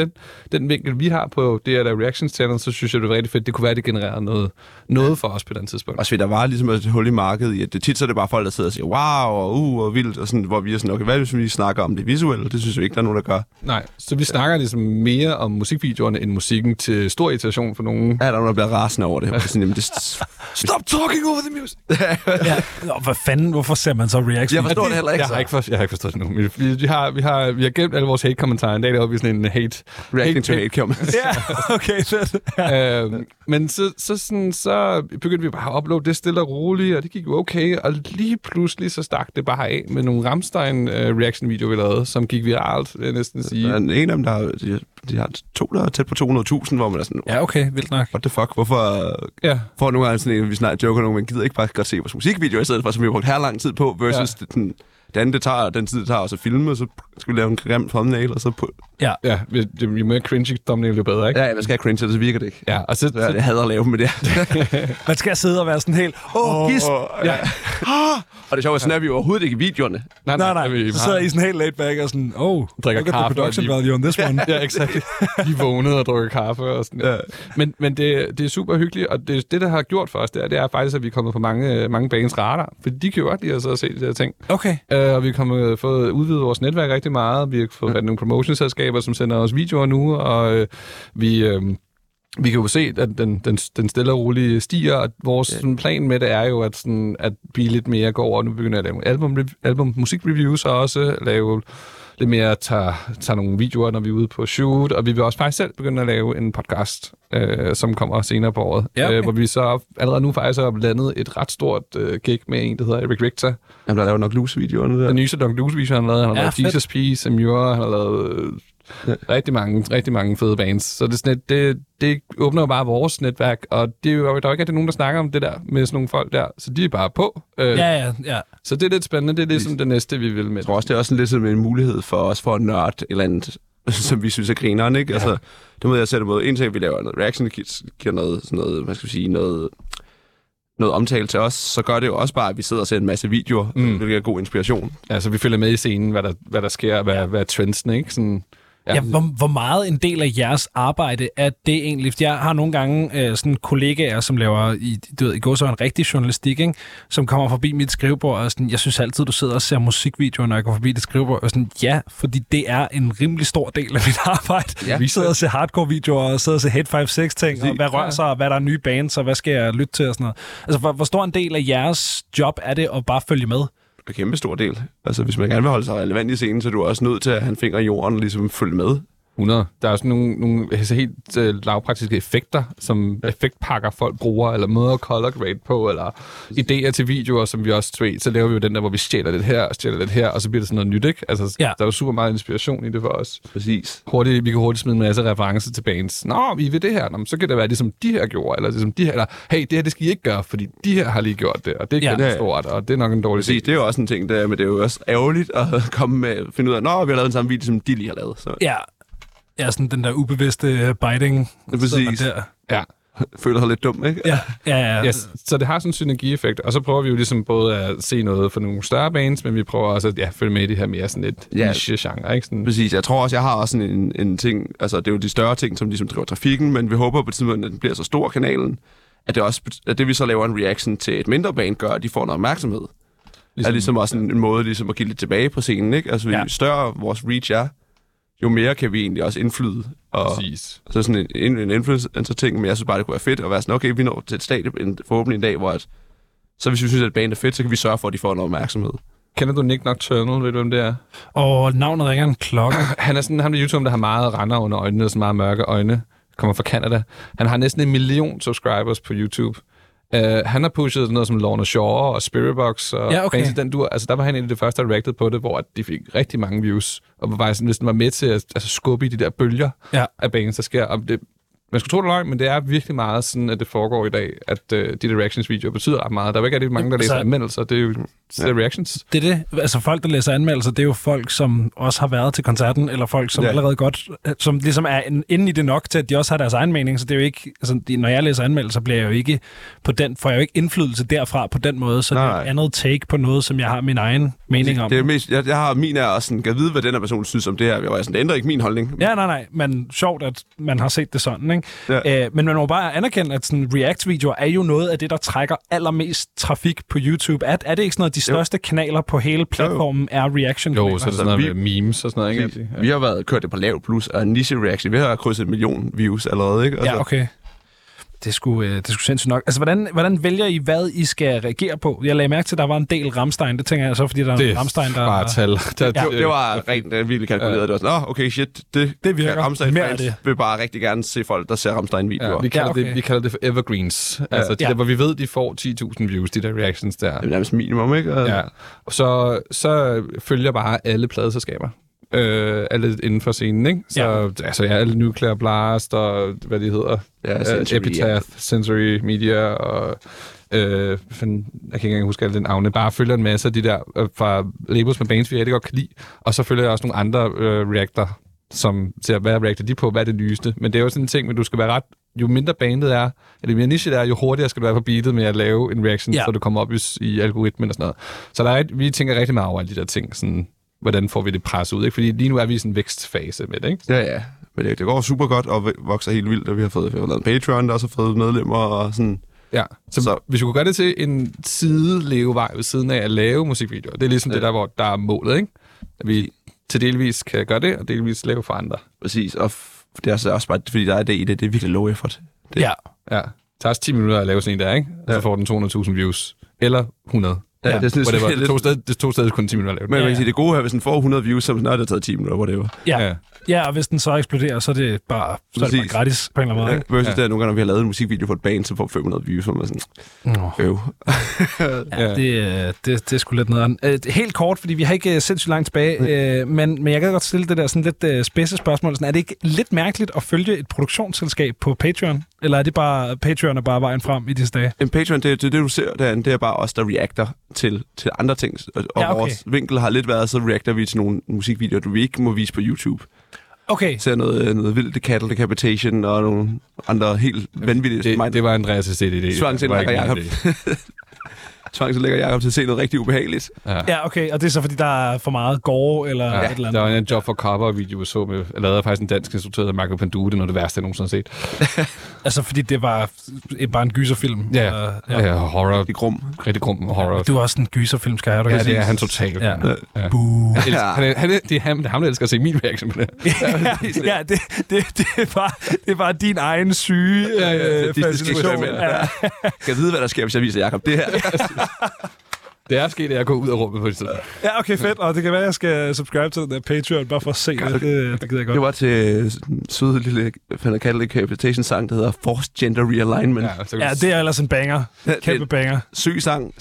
den vinkel, vi har på det her reactions channel, så synes jeg, det var rigtig fedt. Det kunne være, at det genererede noget for os på den tidspunkt. Og så der var ligesom et hul i markedet i, at det tit så er det bare folk, der sidder og siger, wow, og og vildt, og sådan, hvor vi er sådan, okay, hvad hvis vi snakker om det visuelle? Det synes vi ikke, der er nogen, der gør. Nej, så vi snakker ligesom mere om musikvideoerne, end musikken, til stor irritation for nogen. Ja, der er nogen, der bliver rasende over det. Ja. Sådan, jamen, det stop talking over the music! Hvad fanden? Hvorfor ser man så reactions? Jeg forstår det heller ikke. Jeg har ikke forstået det nu. Vi har gemt alle vores hate-kommentarer. En dag laver vi sådan en hate-reacting-to-hate-kommentar. Ja, okay. Men så begyndte vi bare at uploade det stille og roligt, og det gik jo okay. Og lige pludselig så stak det bare af med nogle Ramstein-reaction-videoer, vi lavede, som gik viralt, vil jeg næsten sige. Der er en af dem, der har... De har to, der er tæt på 200.000, hvor man er sådan... Ja, okay, vildt nok. What the fuck? Hvorfor får nogle gange sådan en, vi snart joker nogen, man gider ikke bare godt se vores musikvideo, i stedet for, som vi har brugt her lang tid på, versus den tid, det tager og så filme, så skal vi lave en grim thumbnail, og så... Jo mere cringy thumbnail, jo bedre, ikke? Ja, man skal have cringe, så virker det ikke. Ja, og så jeg hader at lave med det. Man skal sidde og være sådan helt... Og det er sjovt, at snappe jo overhovedet ikke i videoerne. Nej. Så sidder I sådan helt laid back og sådan... Drikker kaffe. Production value on this one. Ja, exakt. De vågnede og drukker kaffe og sådan... Ja. Men det er super hyggeligt, og det der har gjort for os, det er faktisk, at vi er kommet på mange bagens radar. For de kan jo godt lide at sidde og se de her ting. Okay. Og vi har fået udvidet vores netværk rigtig meget. Vi har fået fat i nogle promotionselskaber, som sender os videoer nu, og vi kan jo se, at den stille og rolige stiger, og vores plan med det er jo, at blive lidt mere går over. Nu begynder jeg at lave album musikreviews, og også lave lidt mere at tage nogle videoer, når vi er ude på shoot, og vi vil også faktisk selv begynde at lave en podcast, som kommer senere på året, hvor vi så allerede nu faktisk har landet et ret stort gig med en, der hedder Eric Richter. Jamen, der laver nok loose-videoerne der. Den nyeste nok loose-video, han har lavet. Han har lavet Jesus Peace, Amure, han har lavet rigtig mange fede bands. Så det, sådan, det åbner jo bare vores netværk, og det er jo der ikke nogen, der snakker om det der med sådan nogle folk der, så de er bare på. Så det er lidt spændende, det er ligesom det næste, vi vil med. Jeg tror også, det er også lidt sådan en mulighed for os for at nørde et eller andet, som vi synes er grineren, ikke? Ja. Altså, det må jeg sætte imod. En ting, vi laver noget reaction, giver noget, sådan noget, hvad skal vi sige, noget omtale til os, så gør det jo også bare, at vi sidder og ser en masse videoer, hvilket er god inspiration. Ja, så vi følger med i scenen, hvad der sker, hvad er trendsene, ikke? Sådan... Ja, hvor meget en del af jeres arbejde er det egentlig? For jeg har nogle gange sådan kollegaer, som laver i går så en rigtig journalistik, ikke? Som kommer forbi mit skrivebord og sådan, jeg synes altid, du sidder og ser musikvideoer, når jeg går forbi dit skrivebord, og sådan, ja, fordi det er en rimelig stor del af mit arbejde. Ja. Vi sidder og ser hardcore-videoer, og sidder og ser Hit 5-6-ting, og hvad rører sig, og hvad der er nye bands, og hvad skal jeg lytte til, og sådan noget. Altså, hvor stor en del af jeres job er det at bare følge med? En kæmpe stor del. Altså, hvis man gerne vil holde sig relevant i scenen, så er du også nødt til at have en finger i jorden og ligesom følge med. 100. Der er også nogle helt lavpraktiske effekter, som effektpakker folk bruger, eller måder at color grade på, eller idéer til videoer, som vi også tweet. Så laver vi jo den der, hvor vi stjæler lidt her, og stjæler lidt her, og så bliver det sådan noget nyt, ikke? Altså, der er jo super meget inspiration i det for os. Præcis. Vi kan hurtigt smide en masse referencer til bands. Nå, vi ved det her. Nå, så kan det være, ligesom de her gjorde, eller ligesom de her, eller hey, det her, det skal I ikke gøre, fordi de her har lige gjort det, og det er ikke stort, og det er nok en dårlig ting. Det er jo også en ting, der, men det er jo også ærgerligt at komme med, finde ud af, nå, vi har lavet den samme video, som de lige har lavet. Så. Ja. Ja, sådan den der ubevidste biting. Præcis. Der. Ja. Føler sig lidt dum, ikke? Ja. Yes. Så det har sådan en synergieffekt, og så prøver vi jo ligesom både at se noget for nogle større bands, men vi prøver også at følge med i det her mere sådan lidt niche-genre, ikke? Sådan. Præcis. Jeg tror også, jeg har også sådan en ting, altså det er jo de større ting, som ligesom driver trafikken, men vi håber på et tidspunkt, at den bliver så stor, kanalen, at det også, at det vi så laver en reaction til et mindre band, gør, at de får noget opmærksomhed. Ligesom, er ligesom også en måde ligesom at give lidt tilbage på scenen, ikke? Altså, jo større vores reach er, jo mere kan vi egentlig også indflyde. Og præcis. Så sådan en influencer-ting, men jeg synes bare, det kunne være fedt at være sådan, okay, vi når til et stadie forhåbentlig en dag, hvor at, så hvis vi synes, at et band er fedt, så kan vi sørge for, at de får noget opmærksomhed. Kender du Nick Nocturnal? Ved du, hvem det er? Navnet ringer en klokke. Han er sådan ham på YouTube, der har meget render under øjnene, og sådan meget mørke øjne. Kommer fra Canada. Han har næsten 1 million subscribers på YouTube. Han har pushet noget som Lorna Shore og Spiritbox og den dur. Altså, der var han en af de første, der reactede på det, hvor de fik rigtig mange views. Og var faktisk næsten var med til at skubbe i de der bølger af bands, der sker. Og det, man skulle tro det løgn, men det er virkelig meget sådan, at det foregår i dag, at de reactions-videoer betyder ret meget. Der er ikke rigtig mange, der læser anmeldelser. Det er jo reactions. Det er det. Altså folk, der læser anmeldelser, det er jo folk, som også har været til koncerten, eller folk, som allerede godt, som ligesom er inde i det nok til, at de også har deres egen mening. Så det er jo ikke, altså, når jeg læser anmeldelser, bliver jeg jo ikke på den, får jeg jo ikke indflydelse derfra på den måde, så det er et andet take på noget, som jeg har min egen mening om. Det er mest, jeg har min af, og sådan, kan vide, hvad den her person synes om det her. Jeg var sådan, det ændrer ikke min holdning. Ja, nej, men sjovt, at man har set det sådan, ikke? Ja. Men man må bare anerkende, at sådan react-videoer er jo noget af det, der trækker allermest trafik på YouTube. Er det ikke sådan noget, de største kanaler på hele platformen er reaction-kanaler? Jo, så er det sådan noget med memes og sådan noget, ikke? Vi har kørt det på lav plus, og niche-reaction, vi har krydset 1 million views allerede, ikke? Altså. Ja, okay. Det skulle sindssygt nok. Altså, hvordan vælger I, hvad I skal reagere på? Jeg lagde mærke til, at der var en del Ramstein. Det tænker jeg så, fordi der er Ramstein, der... Bare tal. Det var rent virkelig kalkuleret. Det var sådan, okay, shit, det virker. Ramstein fans vil bare rigtig gerne se folk, der ser Ramstein-videoer. Ja, vi kalder det for evergreens. Altså, det der, hvor vi ved, de får 10.000 views, de der reactions der. Det er nærmest minimum, ikke? Ja. Så følger bare alle pladeselskaber. Alle inden for scenen, ikke? Så altså, alle Nuclear Blast og hvad de hedder. Ja, Sensory Epitaph, Sensory Media og jeg kan ikke engang huske alle den navne. Bare følger en masse af de der fra labels med bands, vi rigtig godt kan lide. Og så følger jeg også nogle andre reactor, som ser, hvad reacter de på, hvad er det nyeste. Men det er jo sådan en ting, men du skal være ret... Jo mindre bandet er, eller jo mere niche det er, jo hurtigere skal du være på beatet med at lave en reaction, så du kommer op i algoritmen og sådan noget. Så der er vi tænker rigtig meget over alle de der ting, sådan... Hvordan får vi det presset ud, ikke? Fordi lige nu er vi i sådan en vækstfase med det, ikke? Ja. Men det går super godt og vokser helt vildt, og vi har lavet en Patreon, der også har fået medlemmer og sådan... Ja, så hvis vi kunne gøre det til en sidelevevej ved siden af at lave musikvideoer, det er ligesom det der, hvor der er målet, ikke? At vi til delvis kan gøre det, og delvis lave for andre. Præcis, og det er så også bare, fordi der er det i det er virkelig low effort. Det. Ja. Det tager også 10 minutter at lave sådan en der, ikke? Så får den 200.000 views. Eller 100. Ja, det tog stadig kun 10 minutter at lave det. Men man kan sige, det gode her, hvis den får 100 views, så er det taget 10 minutter, whatever. Ja, og hvis den så eksploderer, så er det bare, gratis på en eller anden måde. Versus der nogle gange, når vi har lavet en musikvideo på et band, så får 500 views, og man sådan, Det er sgu lidt nederen. Helt kort, fordi vi har ikke sindssygt langt tilbage, men jeg kan godt stille det der sådan lidt spidse spørgsmål. Sådan, er det ikke lidt mærkeligt at følge et produktionsselskab på Patreon? Eller er det bare, Patreon er bare vejen frem i disse dage? En Patreon, det du ser derinde, det er bare os, der reacter til andre ting. Og vores vinkel har lidt været, så reagerer vi til nogle musikvideoer, du ikke må vise på YouTube. Okay. Ser noget vildt Cattle Decapitation og nogle andre helt vanvittige... Det var Andreas' idé. Tvangsindlægger Jakob til at se noget rigtig ubehageligt. Ja, okay. Og det er så, fordi der er for meget gore eller et eller andet? Der var en Job for Copper-video, vi så med... Jeg lavede faktisk en dansk instruktør, der Marco Pandue. Det er noget det værste, jeg nogensinde har set. Altså, fordi det var bare en gyserfilm? Ja, horror. Rigtig grum horror. Du er også en gyserfilm, skal jeg. Ja, det er han totalt. Ja. Buh. Det er ham, der elsker at se min reaktion på det. Ja, det er bare din egen syge... Fascination. Kan vide, hvad der sker, hvis jeg viser Jakob det her. Det er sket, at jeg går ud af rummet på det sted. Ja, okay, fedt. Og det kan være, at jeg skal subscribe til den der Patreon, bare for at se det. Det gider jeg godt. Det var til søde lille Finn McKendy Capitation-sang, der hedder Forced Gender Realignment. Ja, det er ellers en banger. Kæmpe banger. Syg sang,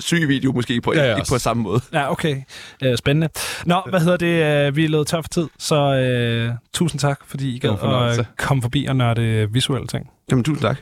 syg video måske, på ikke på samme måde. Ja, okay. Spændende. Nå, hvad hedder det? Vi er lavet tør for tid, så tusind tak, fordi I gad at komme forbi og nørde visuelle ting. Jamen, tusind tak.